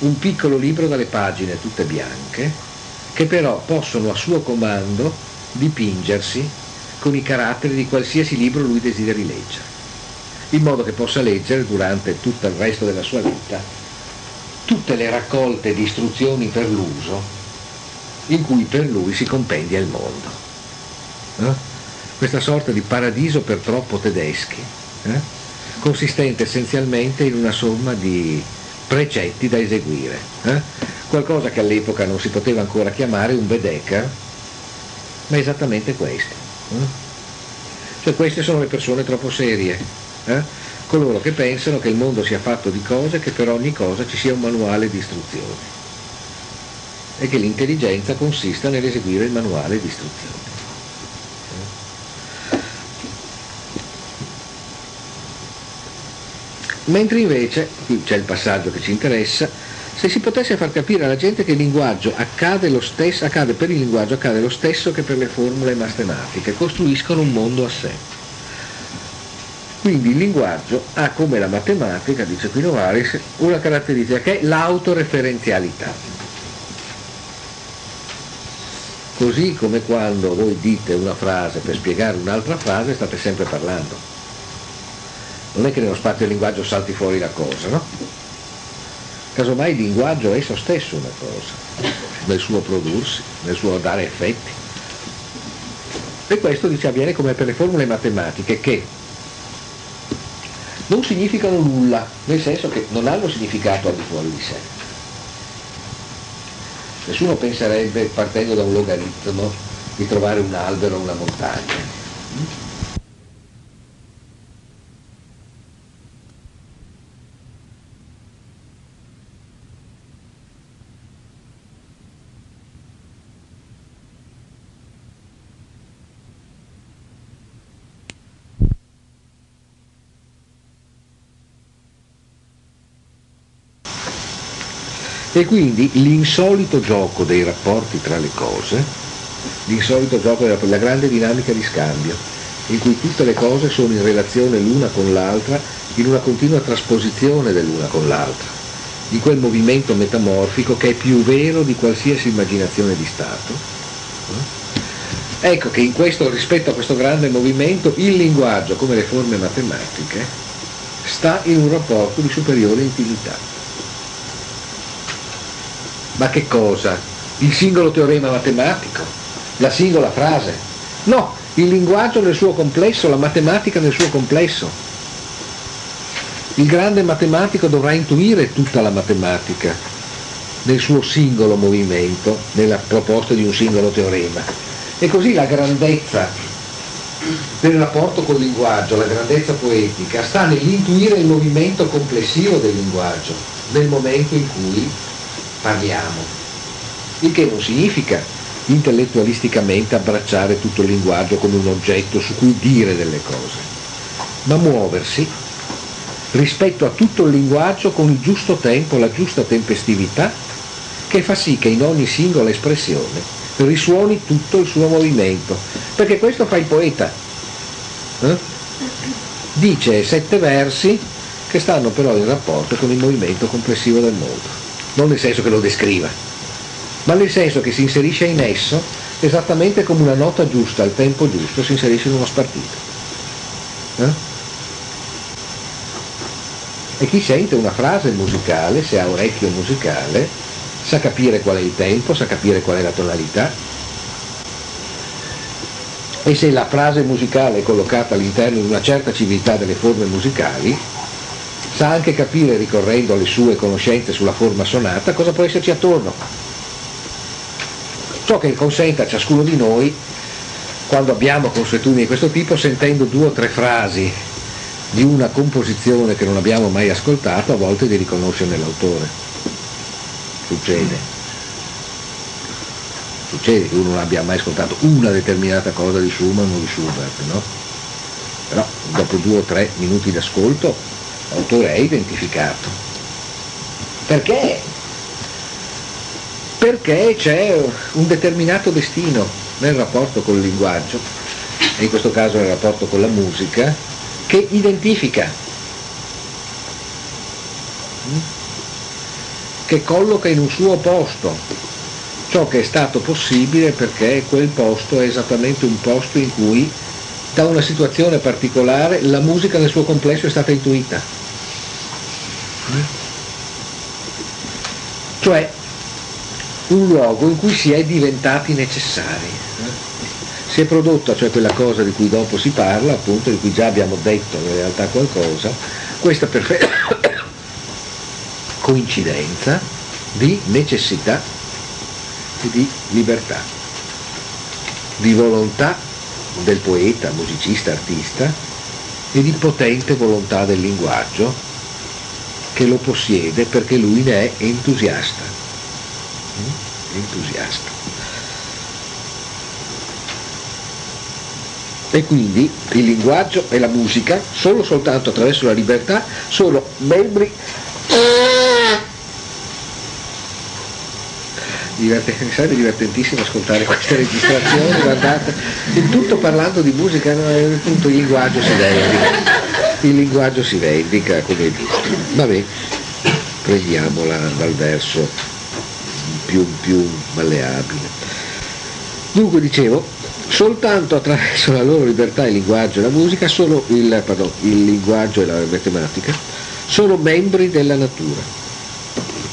Un piccolo libro dalle pagine tutte bianche, che però possono a suo comando dipingersi con i caratteri di qualsiasi libro lui desideri leggere, in modo che possa leggere durante tutto il resto della sua vita tutte le raccolte di istruzioni per l'uso in cui per lui si compendia il mondo. Eh? Questa sorta di paradiso per troppo tedeschi, eh? consistente essenzialmente in una somma di precetti da eseguire, eh? qualcosa che all'epoca non si poteva ancora chiamare un Bedecker, ma esattamente questo. Eh? Cioè queste sono le persone troppo serie. Eh? Coloro che pensano che il mondo sia fatto di cose, che per ogni cosa ci sia un manuale di istruzioni e che l'intelligenza consista nell'eseguire il manuale di istruzioni. Mentre invece, qui c'è il passaggio che ci interessa, se si potesse far capire alla gente che il linguaggio accade lo stesso, accade per il linguaggio accade lo stesso che per le formule matematiche, costruiscono un mondo a sé. Quindi il linguaggio ha, come la matematica, dice qui Novalis, una caratteristica che è l'autoreferenzialità. Così come quando voi dite una frase per spiegare un'altra frase, state sempre parlando. Non è che nello spazio del linguaggio salti fuori la cosa, no? Casomai il linguaggio è esso stesso una cosa, nel suo prodursi, nel suo dare effetti. E questo, dice, avviene come per le formule matematiche che non significano nulla, nel senso che non hanno significato al di fuori di sé. Nessuno penserebbe, partendo da un logaritmo, di trovare un albero o una montagna. E quindi l'insolito gioco dei rapporti tra le cose, l'insolito gioco della la grande dinamica di scambio, in cui tutte le cose sono in relazione l'una con l'altra, in una continua trasposizione dell'una con l'altra, di quel movimento metamorfico che è più vero di qualsiasi immaginazione di Stato, Ecco che in questo, rispetto a questo grande movimento, il linguaggio, come le forme matematiche, sta in un rapporto di superiore intimità. Ma che cosa? Il singolo teorema matematico? La singola frase? No, il linguaggio nel suo complesso, la matematica nel suo complesso. Il grande matematico dovrà intuire tutta la matematica nel suo singolo movimento, nella proposta di un singolo teorema. E così la grandezza del rapporto col linguaggio, la grandezza poetica, sta nell'intuire il movimento complessivo del linguaggio nel momento in cui parliamo, il che non significa intellettualisticamente abbracciare tutto il linguaggio come un oggetto su cui dire delle cose, ma muoversi rispetto a tutto il linguaggio con il giusto tempo, la giusta tempestività, che fa sì che in ogni singola espressione risuoni tutto il suo movimento, perché questo fa il poeta, eh? Dice sette versi che stanno però in rapporto con il movimento complessivo del mondo, non nel senso che lo descriva, ma nel senso che si inserisce in esso esattamente come una nota giusta al tempo giusto si inserisce in uno spartito, eh? E chi sente una frase musicale, se ha orecchio musicale, sa capire qual è il tempo, sa capire qual è la tonalità, e se la frase musicale è collocata all'interno di una certa civiltà delle forme musicali, sa anche capire, ricorrendo alle sue conoscenze sulla forma sonata, cosa può esserci attorno. Ciò che consente a ciascuno di noi, quando abbiamo consuetudini di questo tipo, sentendo due o tre frasi di una composizione che non abbiamo mai ascoltato, a volte di riconoscerne l'autore. Succede, succede che uno non abbia mai ascoltato una determinata cosa di Schumann o di Schubert, no? Però dopo due o tre minuti di ascolto l'autore è identificato. Perché? Perché c'è un determinato destino nel rapporto col linguaggio, e in questo caso nel rapporto con la musica, che identifica, che colloca in un suo posto ciò che è stato possibile, perché quel posto è esattamente un posto in cui da una situazione particolare la musica nel suo complesso è stata intuita. Cioè un luogo in cui si è diventati necessari. Si è prodotta, cioè, quella cosa di cui dopo si parla, appunto, di cui già abbiamo detto in realtà qualcosa, questa perfetta coincidenza di necessità e di libertà, di volontà del poeta, musicista, artista, e di potente volontà del linguaggio che lo possiede perché lui ne è entusiasta. Entusiasta. E quindi il linguaggio e la musica, solo soltanto attraverso la libertà, sono membri Divertente, sarebbe divertentissimo ascoltare queste registrazioni, guardate, il tutto parlando di musica, no? Appunto, il linguaggio si vendica, il linguaggio si vendica come è giusto. Vabbè, prendiamola dal verso più, più malleabile. Dunque, dicevo, soltanto attraverso la loro libertà il linguaggio e la musica sono il, pardon, il linguaggio e la matematica sono membri della natura.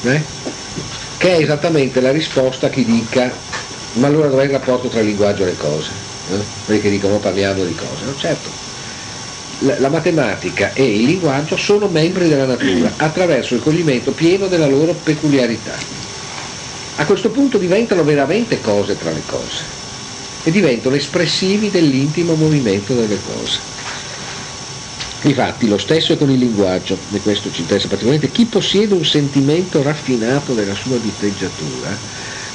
Eh? Che è esattamente la risposta a chi dica: ma allora dov'è il rapporto tra il linguaggio e le cose? Eh? Quelli che dicono: parliamo di cose. No, certo, la, la matematica e il linguaggio sono membri della natura attraverso il coglimento pieno della loro peculiarità. A questo punto diventano veramente cose tra le cose e diventano espressivi dell'intimo movimento delle cose. Infatti lo stesso è con il linguaggio, e questo ci interessa particolarmente. Chi possiede un sentimento raffinato della sua diteggiatura,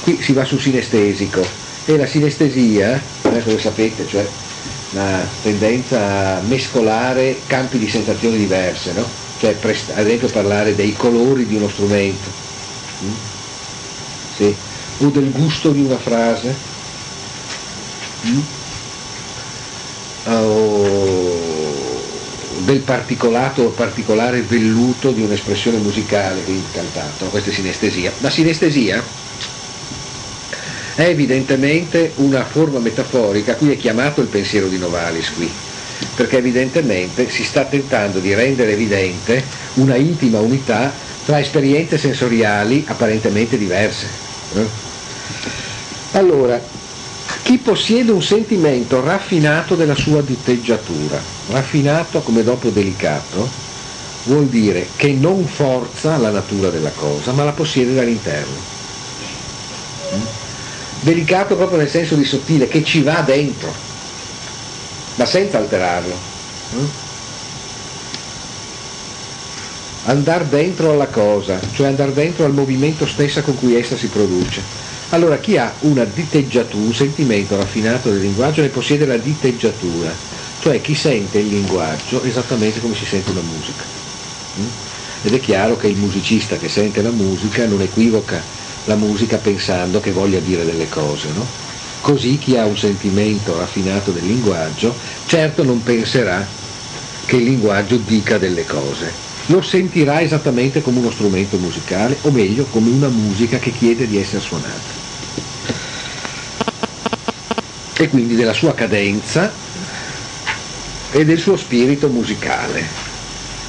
qui si va sul sinestesico, e la sinestesia, adesso lo sapete, cioè la tendenza a mescolare campi di sensazioni diverse, no? Cioè presta- ad esempio parlare dei colori di uno strumento, mm? Sì. O del gusto di una frase, mm? o del particolato o particolare velluto di un'espressione musicale che è incantato. Questa è sinestesia. La sinestesia è evidentemente una forma metaforica a cui è chiamato il pensiero di Novalis qui, perché evidentemente si sta tentando di rendere evidente una intima unità tra esperienze sensoriali apparentemente diverse. Allora, chi possiede un sentimento raffinato della sua diteggiatura, raffinato come dopo delicato, vuol dire che non forza la natura della cosa, ma la possiede dall'interno. Delicato proprio nel senso di sottile, che ci va dentro, ma senza alterarlo. Andar dentro alla cosa, cioè andar dentro al movimento stessa con cui essa si produce. Allora chi ha una diteggiatura, un sentimento raffinato del linguaggio, ne possiede la diteggiatura, cioè chi sente il linguaggio esattamente come si sente una musica. Ed è chiaro che il musicista che sente la musica non equivoca la musica pensando che voglia dire delle cose, no? Così chi ha un sentimento raffinato del linguaggio certo non penserà che il linguaggio dica delle cose. Lo sentirà esattamente come uno strumento musicale, o meglio come una musica che chiede di essere suonata. E quindi della sua cadenza e del suo spirito musicale.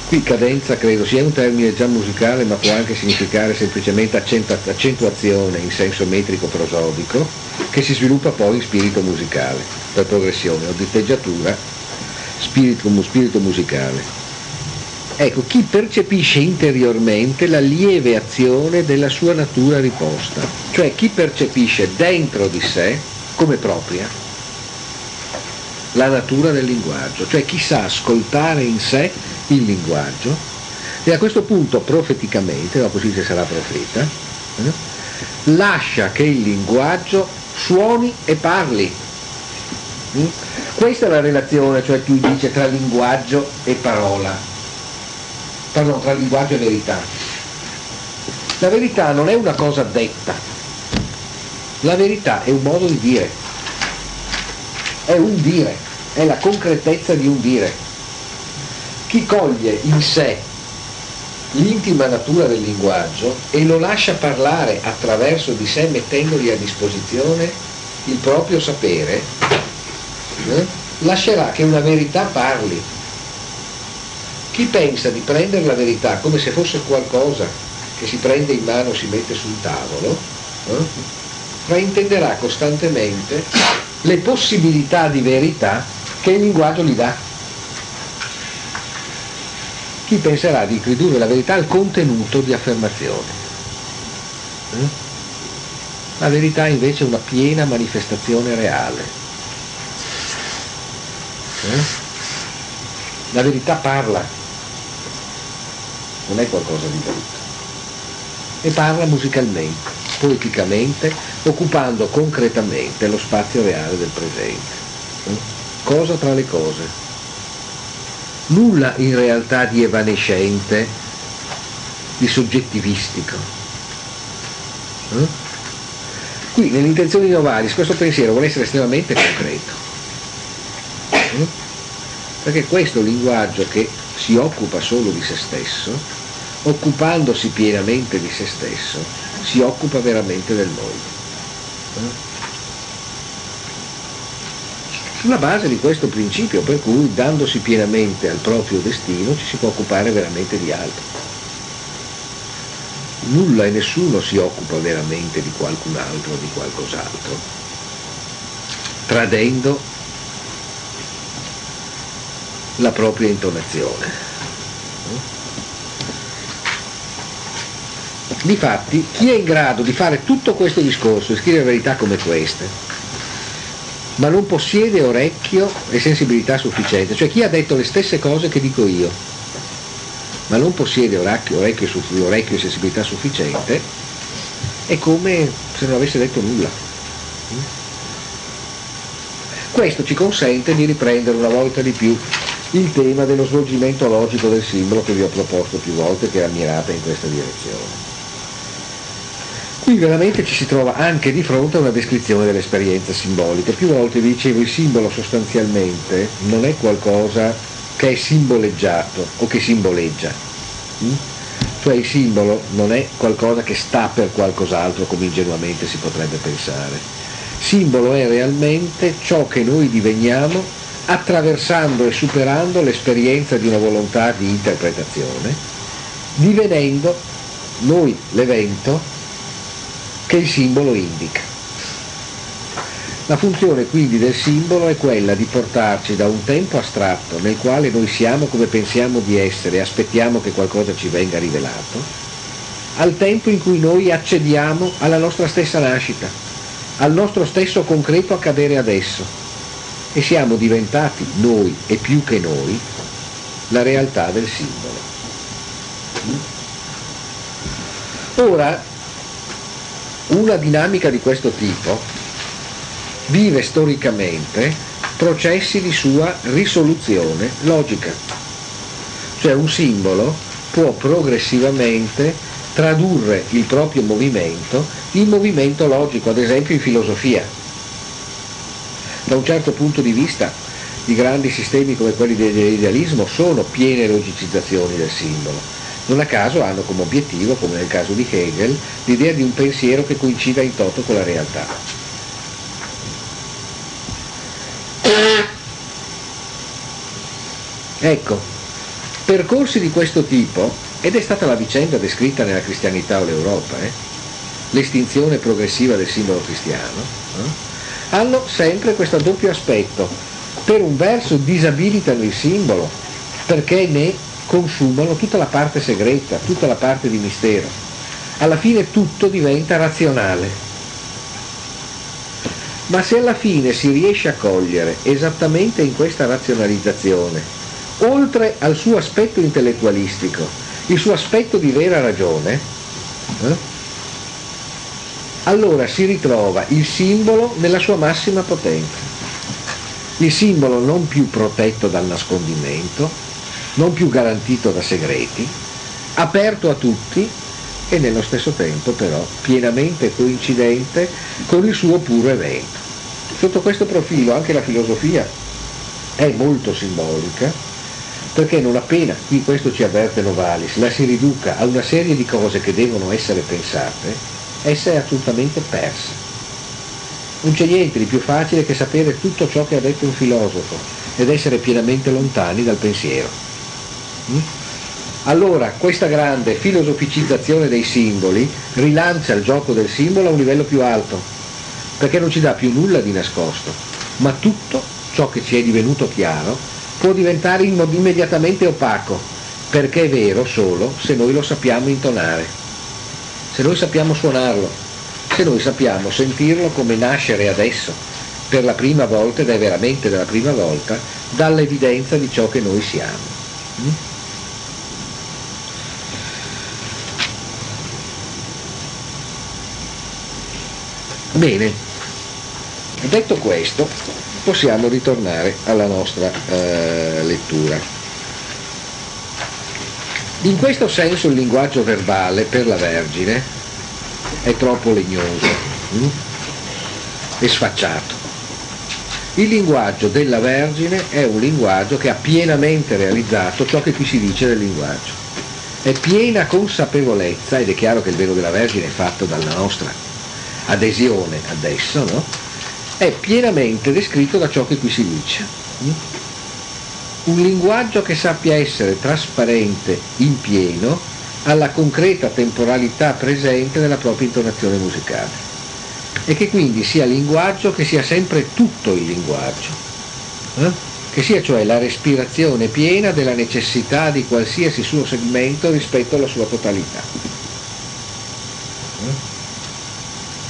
Qui cadenza credo sia un termine già musicale, ma può anche significare semplicemente accentuazione in senso metrico prosodico, che si sviluppa poi in spirito musicale, per progressione o diteggiatura, spirito, spirito musicale. Ecco, chi percepisce interiormente la lieve azione della sua natura riposta, cioè chi percepisce dentro di sé, come propria, la natura del linguaggio, cioè chi sa ascoltare in sé il linguaggio, e a questo punto profeticamente, dopo si sarà profeta, eh, lascia che il linguaggio suoni e parli. Mm? Questa è la relazione, cioè tu dice, tra linguaggio e parola. Parlo tra linguaggio e verità. La verità non è una cosa detta, la verità è un modo di dire, è un dire, è la concretezza di un dire. Chi coglie in sé l'intima natura del linguaggio e lo lascia parlare attraverso di sé mettendogli a disposizione il proprio sapere, eh, lascerà che una verità parli. Chi pensa di prendere la verità come se fosse qualcosa che si prende in mano, si mette sul tavolo, eh, fraintenderà costantemente le possibilità di verità che il linguaggio gli dà. Chi penserà di ridurre la verità al contenuto di affermazione. Eh? La verità invece è una piena manifestazione reale. Eh? La verità parla. Non è qualcosa di brutto. E parla musicalmente, poeticamente, occupando concretamente lo spazio reale del presente. Eh? Cosa tra le cose. Nulla in realtà di evanescente, di soggettivistico. Eh? Qui, nell'intenzione di Novalis, questo pensiero vuole essere estremamente concreto. Eh? Perché questo linguaggio che si occupa solo di se stesso, occupandosi pienamente di se stesso, si occupa veramente del mondo. Sulla base di questo principio, per cui dandosi pienamente al proprio destino ci si può occupare veramente di altro. Nulla e nessuno si occupa veramente di qualcun altro o di qualcos'altro, tradendo la propria intonazione. Difatti, chi è in grado di fare tutto questo discorso e scrivere verità come queste, ma non possiede orecchio e sensibilità sufficiente, cioè chi ha detto le stesse cose che dico io, ma non possiede orecchio, orecchio, orecchio e sensibilità sufficiente, è come se non avesse detto nulla. Questo ci consente di riprendere una volta di più il tema dello svolgimento logico del simbolo che vi ho proposto più volte, che era mirata in questa direzione. Qui veramente ci si trova anche di fronte a una descrizione dell'esperienza simbolica. Più volte vi dicevo, il simbolo sostanzialmente non è qualcosa che è simboleggiato o che simboleggia, Cioè il simbolo non è qualcosa che sta per qualcos'altro come ingenuamente si potrebbe pensare. Simbolo è realmente ciò che noi diveniamo attraversando e superando l'esperienza di una volontà di interpretazione, divenendo noi l'evento che il simbolo indica. La funzione quindi del simbolo è quella di portarci da un tempo astratto nel quale noi siamo come pensiamo di essere e aspettiamo che qualcosa ci venga rivelato, al tempo in cui noi accediamo alla nostra stessa nascita, al nostro stesso concreto accadere adesso, e siamo diventati noi e più che noi la realtà del simbolo. Ora, una dinamica di questo tipo vive storicamente processi di sua risoluzione logica, cioè un simbolo può progressivamente tradurre il proprio movimento in movimento logico, ad esempio in filosofia. Da un certo punto di vista i grandi sistemi come quelli dell'idealismo sono piene logicizzazioni del simbolo, non a caso hanno come obiettivo, come nel caso di Hegel, l'idea di un pensiero che coincida in toto con la realtà. Ecco, percorsi di questo tipo, ed è stata la vicenda descritta nella cristianità o l'Europa, eh? l'estinzione progressiva del simbolo cristiano, eh? hanno sempre questo doppio aspetto: per un verso disabilitano il simbolo perché ne consumano tutta la parte segreta, tutta la parte di mistero, alla fine tutto diventa razionale. Ma se alla fine si riesce a cogliere esattamente in questa razionalizzazione, oltre al suo aspetto intellettualistico, il suo aspetto di vera ragione, eh? allora si ritrova il simbolo nella sua massima potenza. Il simbolo non più protetto dal nascondimento, non più garantito da segreti, aperto a tutti e nello stesso tempo però pienamente coincidente con il suo puro evento. Sotto questo profilo anche la filosofia è molto simbolica, perché non appena, qui questo ci avverte Novalis, la si riduca a una serie di cose che devono essere pensate, essa è assolutamente persa. Non c'è niente di più facile che sapere tutto ciò che ha detto un filosofo ed essere pienamente lontani dal pensiero. Allora, questa grande filosoficizzazione dei simboli rilancia il gioco del simbolo a un livello più alto, perché non ci dà più nulla di nascosto, ma tutto ciò che ci è divenuto chiaro può diventare immediatamente opaco, perché è vero solo se noi lo sappiamo intonare, se noi sappiamo suonarlo, se noi sappiamo sentirlo come nascere adesso, per la prima volta, ed è veramente della prima volta, dall'evidenza di ciò che noi siamo. Bene, detto questo, possiamo ritornare alla nostra eh, lettura. In questo senso il linguaggio verbale per la Vergine è troppo legnoso hm? e sfacciato. Il linguaggio della Vergine è un linguaggio che ha pienamente realizzato ciò che qui si dice del linguaggio. È piena consapevolezza, ed è chiaro che il velo della Vergine è fatto dalla nostra adesione adesso, no? è pienamente descritto da ciò che qui si dice. Un linguaggio che sappia essere trasparente in pieno alla concreta temporalità presente nella propria intonazione musicale, e che quindi sia linguaggio che sia sempre tutto il linguaggio, eh? che sia cioè la respirazione piena della necessità di qualsiasi suo segmento rispetto alla sua totalità.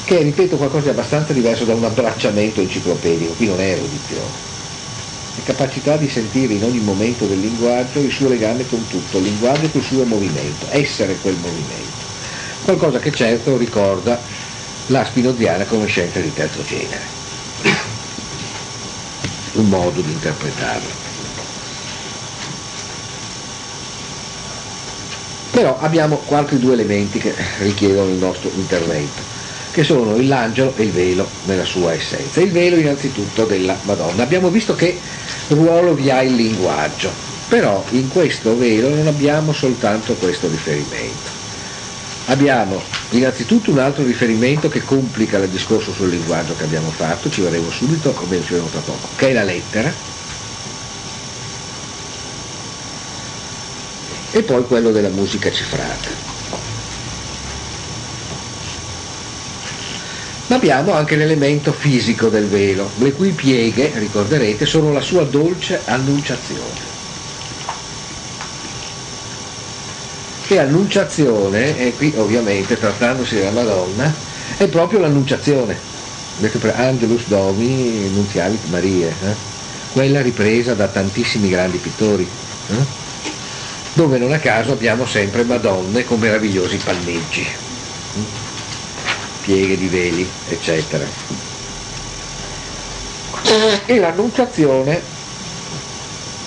Che è, ripeto, qualcosa di abbastanza diverso da un abbracciamento enciclopedico, qui non è erudizione, è capacità di sentire in ogni momento del linguaggio il suo legame con tutto, il linguaggio col suo movimento, essere quel movimento, qualcosa che certo ricorda la spinoziana conoscenza di terzo genere, un modo di interpretarlo. Però abbiamo qualche due elementi che richiedono il nostro intervento, che sono l'angelo e il velo nella sua essenza. Il velo innanzitutto della Madonna. Abbiamo visto che ruolo vi ha il linguaggio, Però in questo velo non abbiamo soltanto questo riferimento. Abbiamo innanzitutto un altro riferimento che complica il discorso sul linguaggio che abbiamo fatto, ci vedremo subito, o meglio ci vedremo tra poco, che è la lettera, e poi quello della musica cifrata. Ma abbiamo anche l'elemento fisico del velo, le cui pieghe, ricorderete, sono la sua dolce annunciazione. Che annunciazione, e qui ovviamente trattandosi della Madonna, è proprio l'annunciazione, detto per Angelus Domini Nuntiavit Maria, eh? Quella ripresa da tantissimi grandi pittori, eh? Dove non a caso abbiamo sempre Madonne con meravigliosi panneggi, eh? pieghe di veli, eccetera. E l'annunciazione,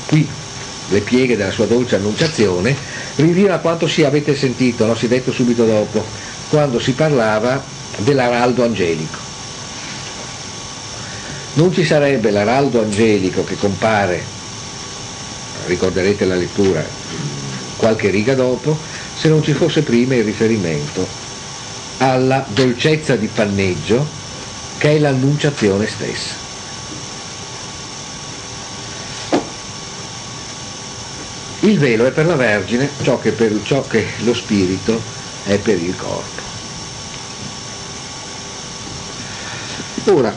qui, le pieghe della sua dolce annunciazione, rinvia a quanto si avete sentito, no? Si è detto subito dopo, quando si parlava dell'araldo angelico. Non ci sarebbe l'araldo angelico che compare, ricorderete la lettura qualche riga dopo, se non ci fosse prima il riferimento alla dolcezza di panneggio che è l'annunciazione stessa. Il velo è per la Vergine ciò che, per, ciò che lo spirito è per il corpo. Ora,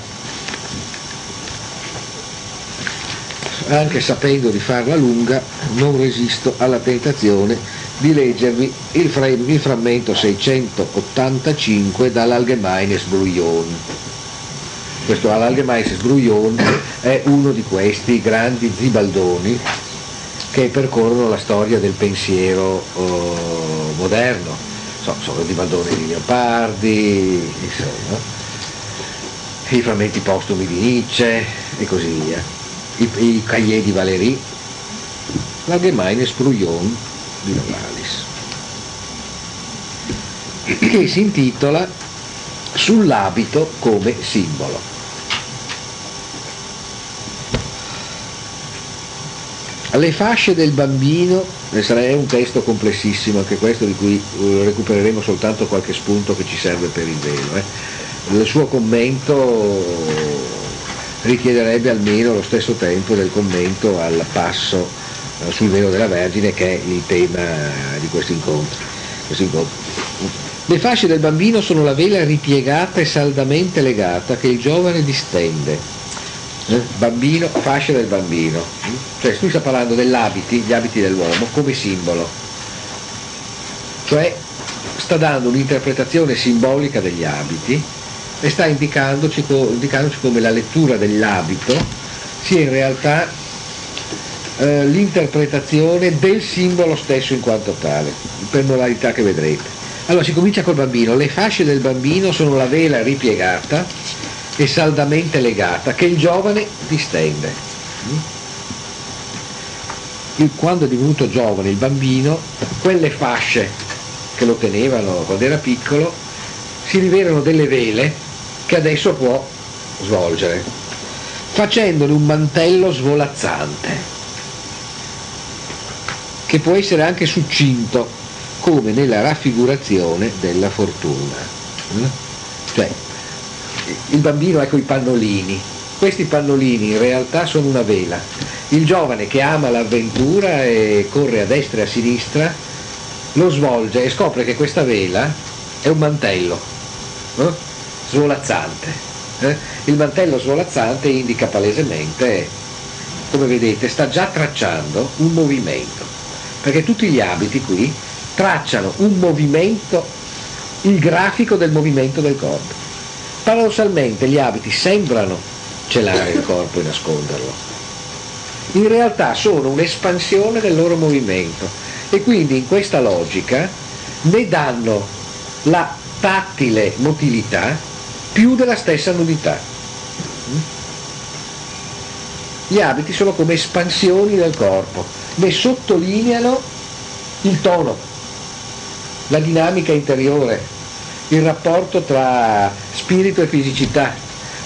anche sapendo di farla lunga, non resisto alla tentazione di leggervi il, fra, il frammento seicentottantacinque dall'Allgemeines Bruillon. Questo Allgemeines Bruillon è uno di questi grandi zibaldoni che percorrono la storia del pensiero eh, moderno, so, sono di Zibaldoni di Leopardi, insomma, i frammenti postumi di Nietzsche e così via, i, i Cahiers di Valéry, l'Allgemeines Bruillon di Novalis, che si intitola Sull'abito come simbolo. Le fasce del bambino, è un testo complessissimo anche questo, di cui recupereremo soltanto qualche spunto che ci serve per il velo. Eh. Il suo commento richiederebbe almeno lo stesso tempo del commento al passo eh, sul velo della Vergine, che è il tema di questo incontro. questo incontro. Le fasce del bambino sono la vela ripiegata e saldamente legata che il giovane distende. Bambino, fascia del bambino, cioè lui sta parlando dell'abiti, gli abiti dell'uomo come simbolo, cioè sta dando un'interpretazione simbolica degli abiti e sta indicandoci, indicandoci come la lettura dell'abito sia in realtà eh, l'interpretazione del simbolo stesso in quanto tale, per modalità che vedrete. Allora si comincia col bambino, le fasce del bambino sono la vela ripiegata e saldamente legata che il giovane distende. Quando è divenuto giovane il bambino, quelle fasce che lo tenevano quando era piccolo si rivelano delle vele che adesso può svolgere, facendone un mantello svolazzante che può essere anche succinto, come nella raffigurazione della fortuna. Cioè il bambino, ecco i pannolini, questi pannolini in realtà sono una vela, il giovane che ama l'avventura e corre a destra e a sinistra lo svolge e scopre che questa vela è un mantello eh? svolazzante, eh? il mantello svolazzante indica palesemente, come vedete sta già tracciando un movimento, perché tutti gli abiti qui tracciano un movimento, il grafico del movimento del corpo. Paradossalmente gli abiti sembrano celare il corpo e nasconderlo, in realtà sono un'espansione del loro movimento e quindi in questa logica ne danno la tattile motilità più della stessa nudità. Gli abiti sono come espansioni del corpo, ne sottolineano il tono, la dinamica interiore, il rapporto tra spirito e fisicità,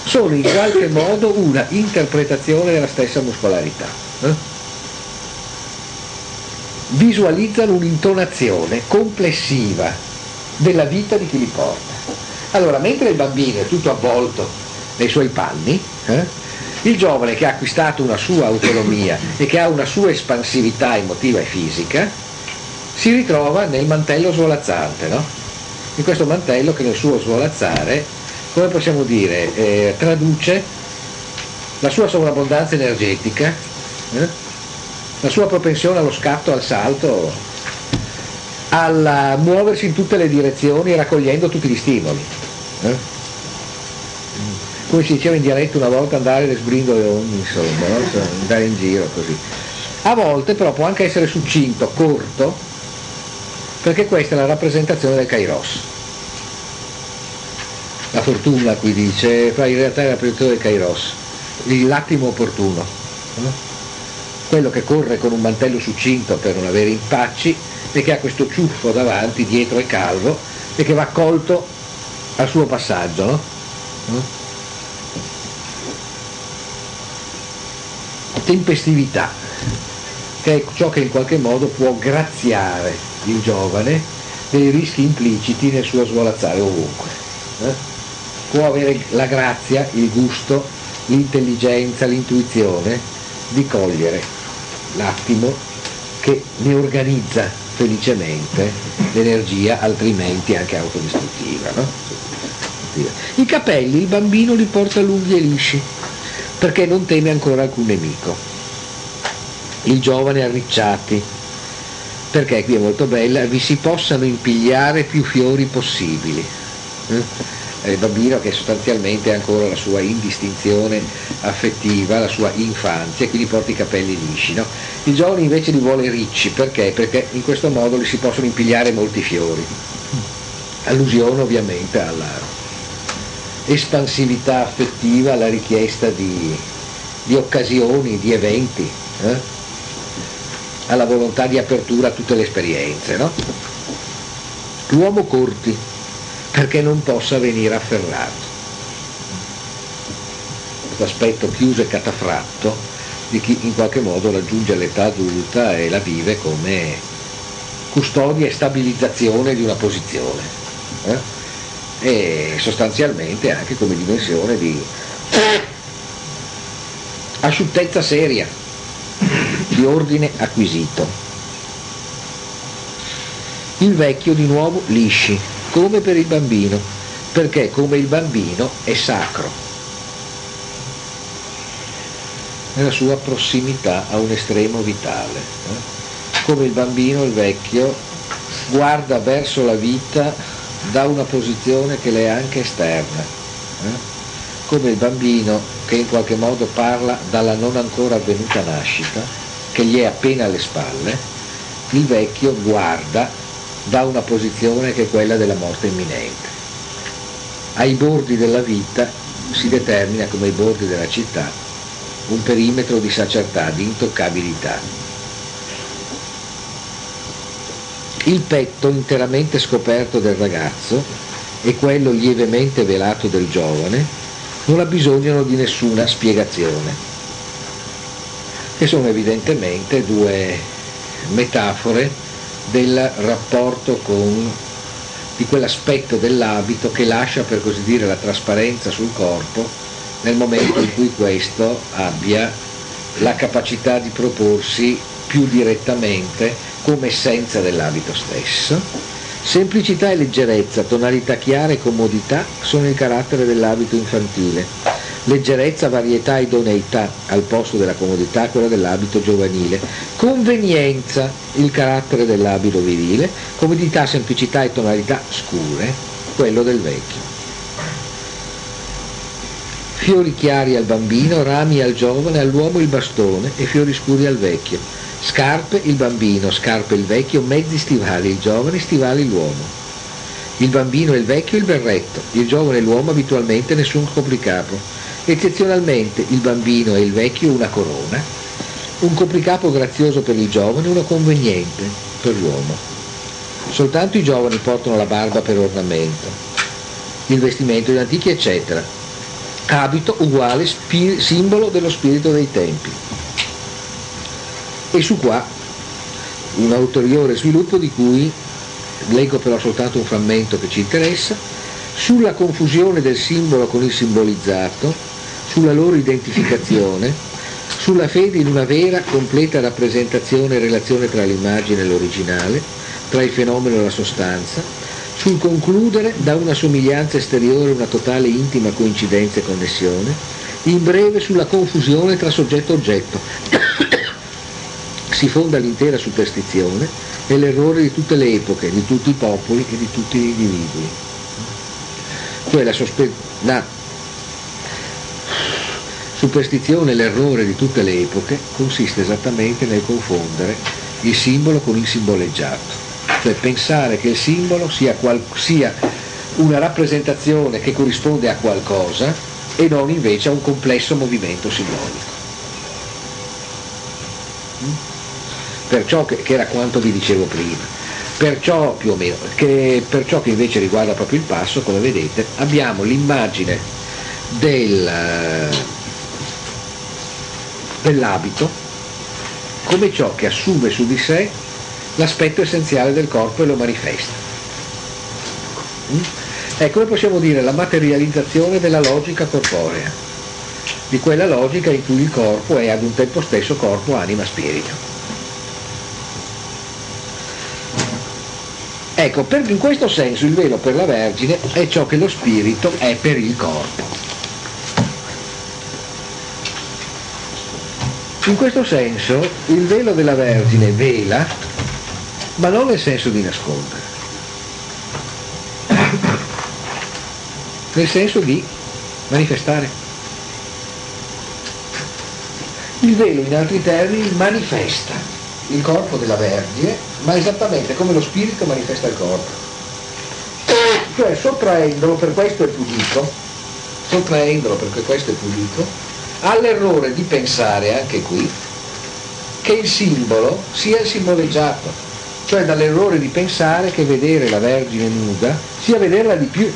sono in qualche modo una interpretazione della stessa muscolarità. Eh? visualizzano un'intonazione complessiva della vita di chi li porta. Allora, mentre il bambino è tutto avvolto nei suoi panni, eh, il giovane che ha acquistato una sua autonomia e che ha una sua espansività emotiva e fisica si ritrova nel mantello svolazzante, no? In questo mantello che nel suo svolazzare, come possiamo dire, eh, traduce la sua sovrabbondanza energetica, eh, la sua propensione allo scatto, al salto, al muoversi in tutte le direzioni raccogliendo tutti gli stimoli, eh? Come si diceva in dialetto una volta, andare le sbrindole, insomma, no? Andare in giro così. A volte però può anche essere succinto, corto, perché questa è la rappresentazione del Kairos. La fortuna qui dice, ma in realtà è la rappresentazione del Kairos, l'attimo opportuno, eh? Quello che corre con un mantello succinto per non avere impacci e che ha questo ciuffo davanti, dietro è calvo e che va colto al suo passaggio, no? Tempestività, che è ciò che in qualche modo può graziare il giovane dei rischi impliciti nel suo svolazzare ovunque, eh? Può avere la grazia, il gusto, l'intelligenza, l'intuizione di cogliere l'attimo che ne organizza felicemente l'energia altrimenti anche autodistruttiva, no? I capelli il bambino li porta lunghi e lisci perché non teme ancora alcun nemico. Il giovane arricciati perché, qui è molto bella, vi si possano impigliare più fiori possibili. Eh? Il bambino che sostanzialmente ha ancora la sua indistinzione affettiva, la sua infanzia, e quindi porta i capelli lisci, no? Il giovane invece li vuole ricci, perché? Perché in questo modo li si possono impigliare molti fiori. Allusione ovviamente alla espansività affettiva, alla richiesta di, di occasioni, di eventi, eh? Alla volontà di apertura a tutte le esperienze, no? L'uomo corti, perché non possa venire afferrato. Questo aspetto chiuso e catafratto di chi in qualche modo raggiunge l'età adulta e la vive come custodia e stabilizzazione di una posizione. Eh? E sostanzialmente anche come dimensione di asciuttezza seria, di ordine acquisito. Il vecchio di nuovo lisci, come per il bambino, perché come il bambino è sacro nella sua prossimità a un estremo vitale. Come il bambino, il vecchio guarda verso la vita da una posizione che le è anche esterna, eh? Come il bambino che in qualche modo parla dalla non ancora avvenuta nascita, che gli è appena alle spalle, il vecchio guarda da una posizione che è quella della morte imminente. Ai bordi della vita si determina, come ai bordi della città, un perimetro di sacertà, di intoccabilità. Il petto interamente scoperto del ragazzo e quello lievemente velato del giovane non abbisognano di nessuna spiegazione, che sono evidentemente due metafore del rapporto con, di quell'aspetto dell'abito che lascia, per così dire, la trasparenza sul corpo nel momento in cui questo abbia la capacità di proporsi più direttamente come essenza dell'abito stesso. Semplicità e leggerezza, tonalità chiara e comodità sono il carattere dell'abito infantile. Leggerezza, varietà, idoneità al posto della comodità, quella dell'abito giovanile. Convenienza, il carattere dell'abito virile. Comodità, semplicità e tonalità scure, quello del vecchio. Fiori chiari al bambino, rami al giovane, all'uomo il bastone e fiori scuri al vecchio. Scarpe il bambino, scarpe il vecchio, mezzi stivali il giovane, stivali l'uomo. Il bambino e il vecchio il berretto, il giovane e l'uomo abitualmente nessun copricapo. Eccezionalmente il bambino e il vecchio una corona, un copricapo grazioso per il giovane, uno conveniente per l'uomo. Soltanto i giovani portano la barba per ornamento, il vestimento degli antichi eccetera. Abito uguale, spi- simbolo dello spirito dei tempi. E su qua un ulteriore sviluppo di cui leggo però soltanto un frammento che ci interessa, sulla confusione del simbolo con il simbolizzato, sulla loro identificazione, sulla fede in una vera, completa rappresentazione e relazione tra l'immagine e l'originale, tra il fenomeno e la sostanza, sul concludere da una somiglianza esteriore una totale intima coincidenza e connessione, in breve sulla confusione tra soggetto e oggetto. Si fonda l'intera superstizione e l'errore di tutte le epoche, di tutti i popoli e di tutti gli individui. Cioè la, sospe- la superstizione e l'errore di tutte le epoche consiste esattamente nel confondere il simbolo con il simboleggiato. Cioè pensare che il simbolo sia, qual- sia una rappresentazione che corrisponde a qualcosa e non invece a un complesso movimento simbolico. Perciò che, che era quanto vi dicevo prima, perciò più o meno, che, per ciò che invece riguarda proprio il passo, come vedete, abbiamo l'immagine del, dell'abito come ciò che assume su di sé l'aspetto essenziale del corpo e lo manifesta. Ecco, noi possiamo dire la materializzazione della logica corporea, di quella logica in cui il corpo è ad un tempo stesso corpo, anima, spirito. Ecco, per, in questo senso il velo per la Vergine è ciò che lo spirito è per il corpo. In questo senso il velo della Vergine vela, ma non nel senso di nascondere, nel senso di manifestare. Il velo, in altri termini, manifesta il corpo della Vergine, ma esattamente come lo spirito manifesta il corpo, cioè sottraendolo, per questo è pulito, sottraendolo perché questo è pulito, all'errore di pensare anche qui che il simbolo sia il simboleggiato, cioè dall'errore di pensare che vedere la Vergine nuda sia vederla di più.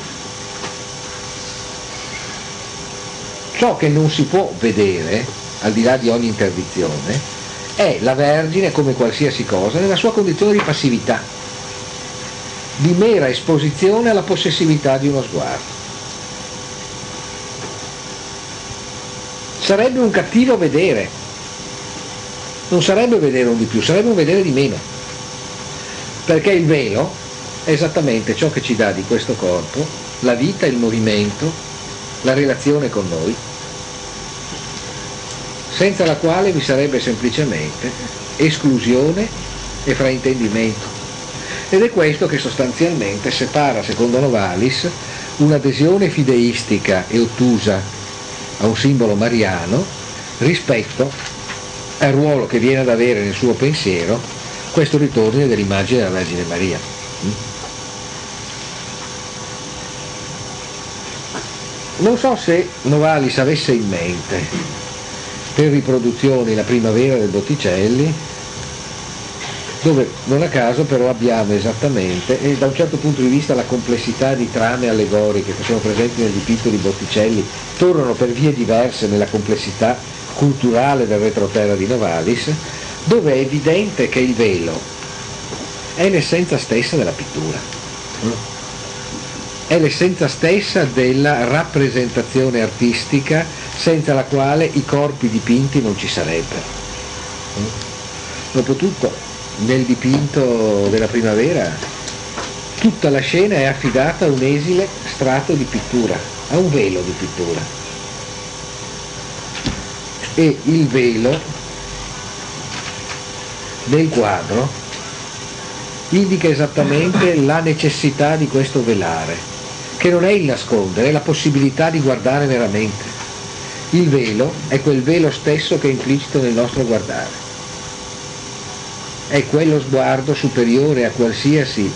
Ciò che non si può vedere, al di là di ogni interdizione, è la Vergine, come qualsiasi cosa, nella sua condizione di passività, di mera esposizione alla possessività di uno sguardo. Sarebbe un cattivo vedere, non sarebbe vedere un di più, sarebbe un vedere di meno, perché il velo è esattamente ciò che ci dà di questo corpo la vita, il movimento, la relazione con noi, senza la quale vi sarebbe semplicemente esclusione e fraintendimento. Ed è questo che sostanzialmente separa, secondo Novalis, un'adesione fideistica e ottusa a un simbolo mariano rispetto al ruolo che viene ad avere nel suo pensiero questo ritorno dell'immagine della Vergine Maria. Non so se Novalis avesse in mente per riproduzioni la primavera del Botticelli, dove non a caso però abbiamo esattamente, e da un certo punto di vista la complessità di trame allegoriche che sono presenti nel dipinto di Botticelli tornano per vie diverse nella complessità culturale del retroterra di Novalis, dove è evidente che il velo è l'essenza stessa della pittura, è l'essenza stessa della rappresentazione artistica, senza la quale i corpi dipinti non ci sarebbero. Dopotutto, nel dipinto della primavera, tutta la scena è affidata a un esile strato di pittura, a un velo di pittura. E il velo del quadro indica esattamente la necessità di questo velare, che non è il nascondere, è la possibilità di guardare veramente. Il velo è quel velo stesso che è implicito nel nostro guardare, è quello sguardo superiore a qualsiasi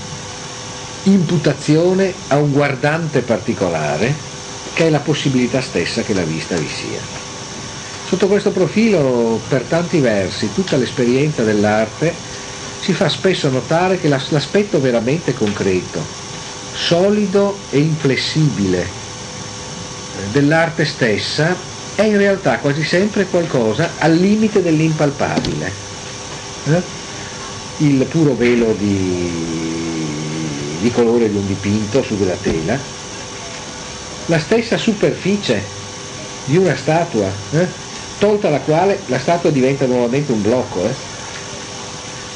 imputazione a un guardante particolare, che è la possibilità stessa che la vista vi sia. Sotto questo profilo, per tanti versi, tutta l'esperienza dell'arte ci fa spesso notare che l'aspetto veramente concreto, solido e inflessibile dell'arte stessa è in realtà quasi sempre qualcosa al limite dell'impalpabile, eh? il puro velo di, di colore di un dipinto su della tela, la stessa superficie di una statua, eh? tolta la quale la statua diventa nuovamente un blocco, eh?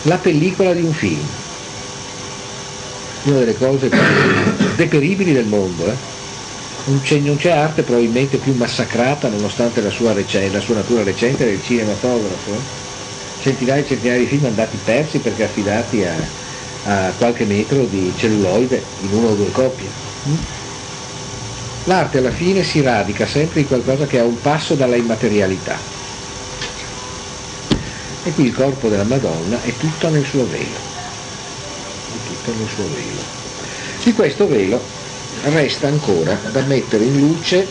la pellicola di un film, una delle cose più deperibili del mondo, eh? non, c'è, non c'è arte probabilmente più massacrata, nonostante la sua, recen- la sua natura recente, del cinematografo, eh? centinaia e centinaia di film andati persi perché affidati a, a qualche metro di celluloide in una o due coppie. L'arte alla fine si radica sempre in qualcosa che è a un passo dalla immaterialità, e qui il corpo della Madonna è tutto nel suo velo, è tutto nel suo velo. Di questo velo resta ancora da mettere in luce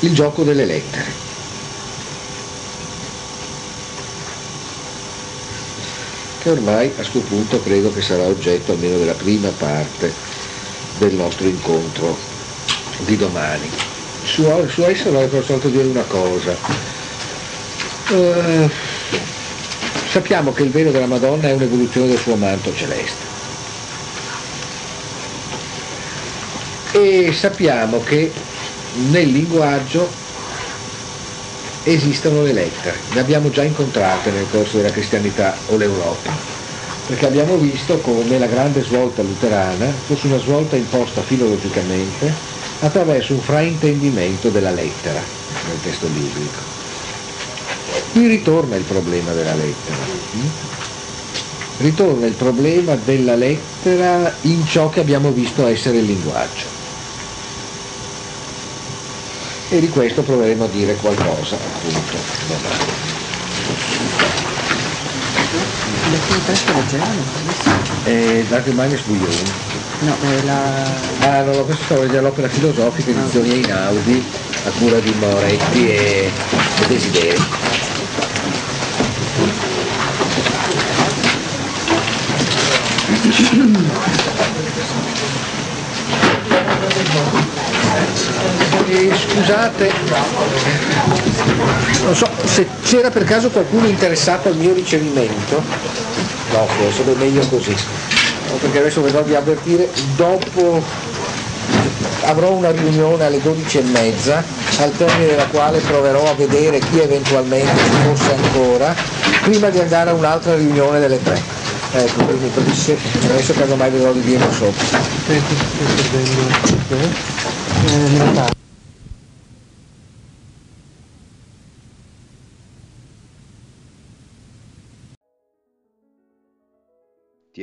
il gioco delle lettere. Che ormai a questo punto credo che sarà oggetto almeno della prima parte del nostro incontro di domani. Su, su esso voglio soltanto dire una cosa. Eh, sappiamo che il velo della Madonna è un'evoluzione del suo manto celeste, e sappiamo che nel linguaggio esistono le lettere, le abbiamo già incontrate nel corso della cristianità o l'Europa, perché abbiamo visto come la grande svolta luterana fosse una svolta imposta filologicamente attraverso un fraintendimento della lettera nel testo biblico. Qui ritorna il problema della lettera, ritorna il problema della lettera in ciò che abbiamo visto essere il linguaggio. E di questo proveremo a dire qualcosa appunto domani. Il testo leggeranno? Eh, Allgemeines Bruillon. No, è la... Ah, no, no, questo stavo leggendo l'opera filosofica, edizioni no. Einaudi, a cura di Moretti e Desideri. Eh, scusate, non so se c'era per caso qualcuno interessato al mio ricevimento. No, forse è meglio così, no, perché adesso vedrò di avvertire. Dopo avrò una riunione alle dodici e mezza, al termine della quale proverò a vedere chi eventualmente ci fosse ancora, prima di andare a un'altra riunione delle tre. Ecco, quindi adesso casomai vedrò di dirlo sopra. Eh, Ti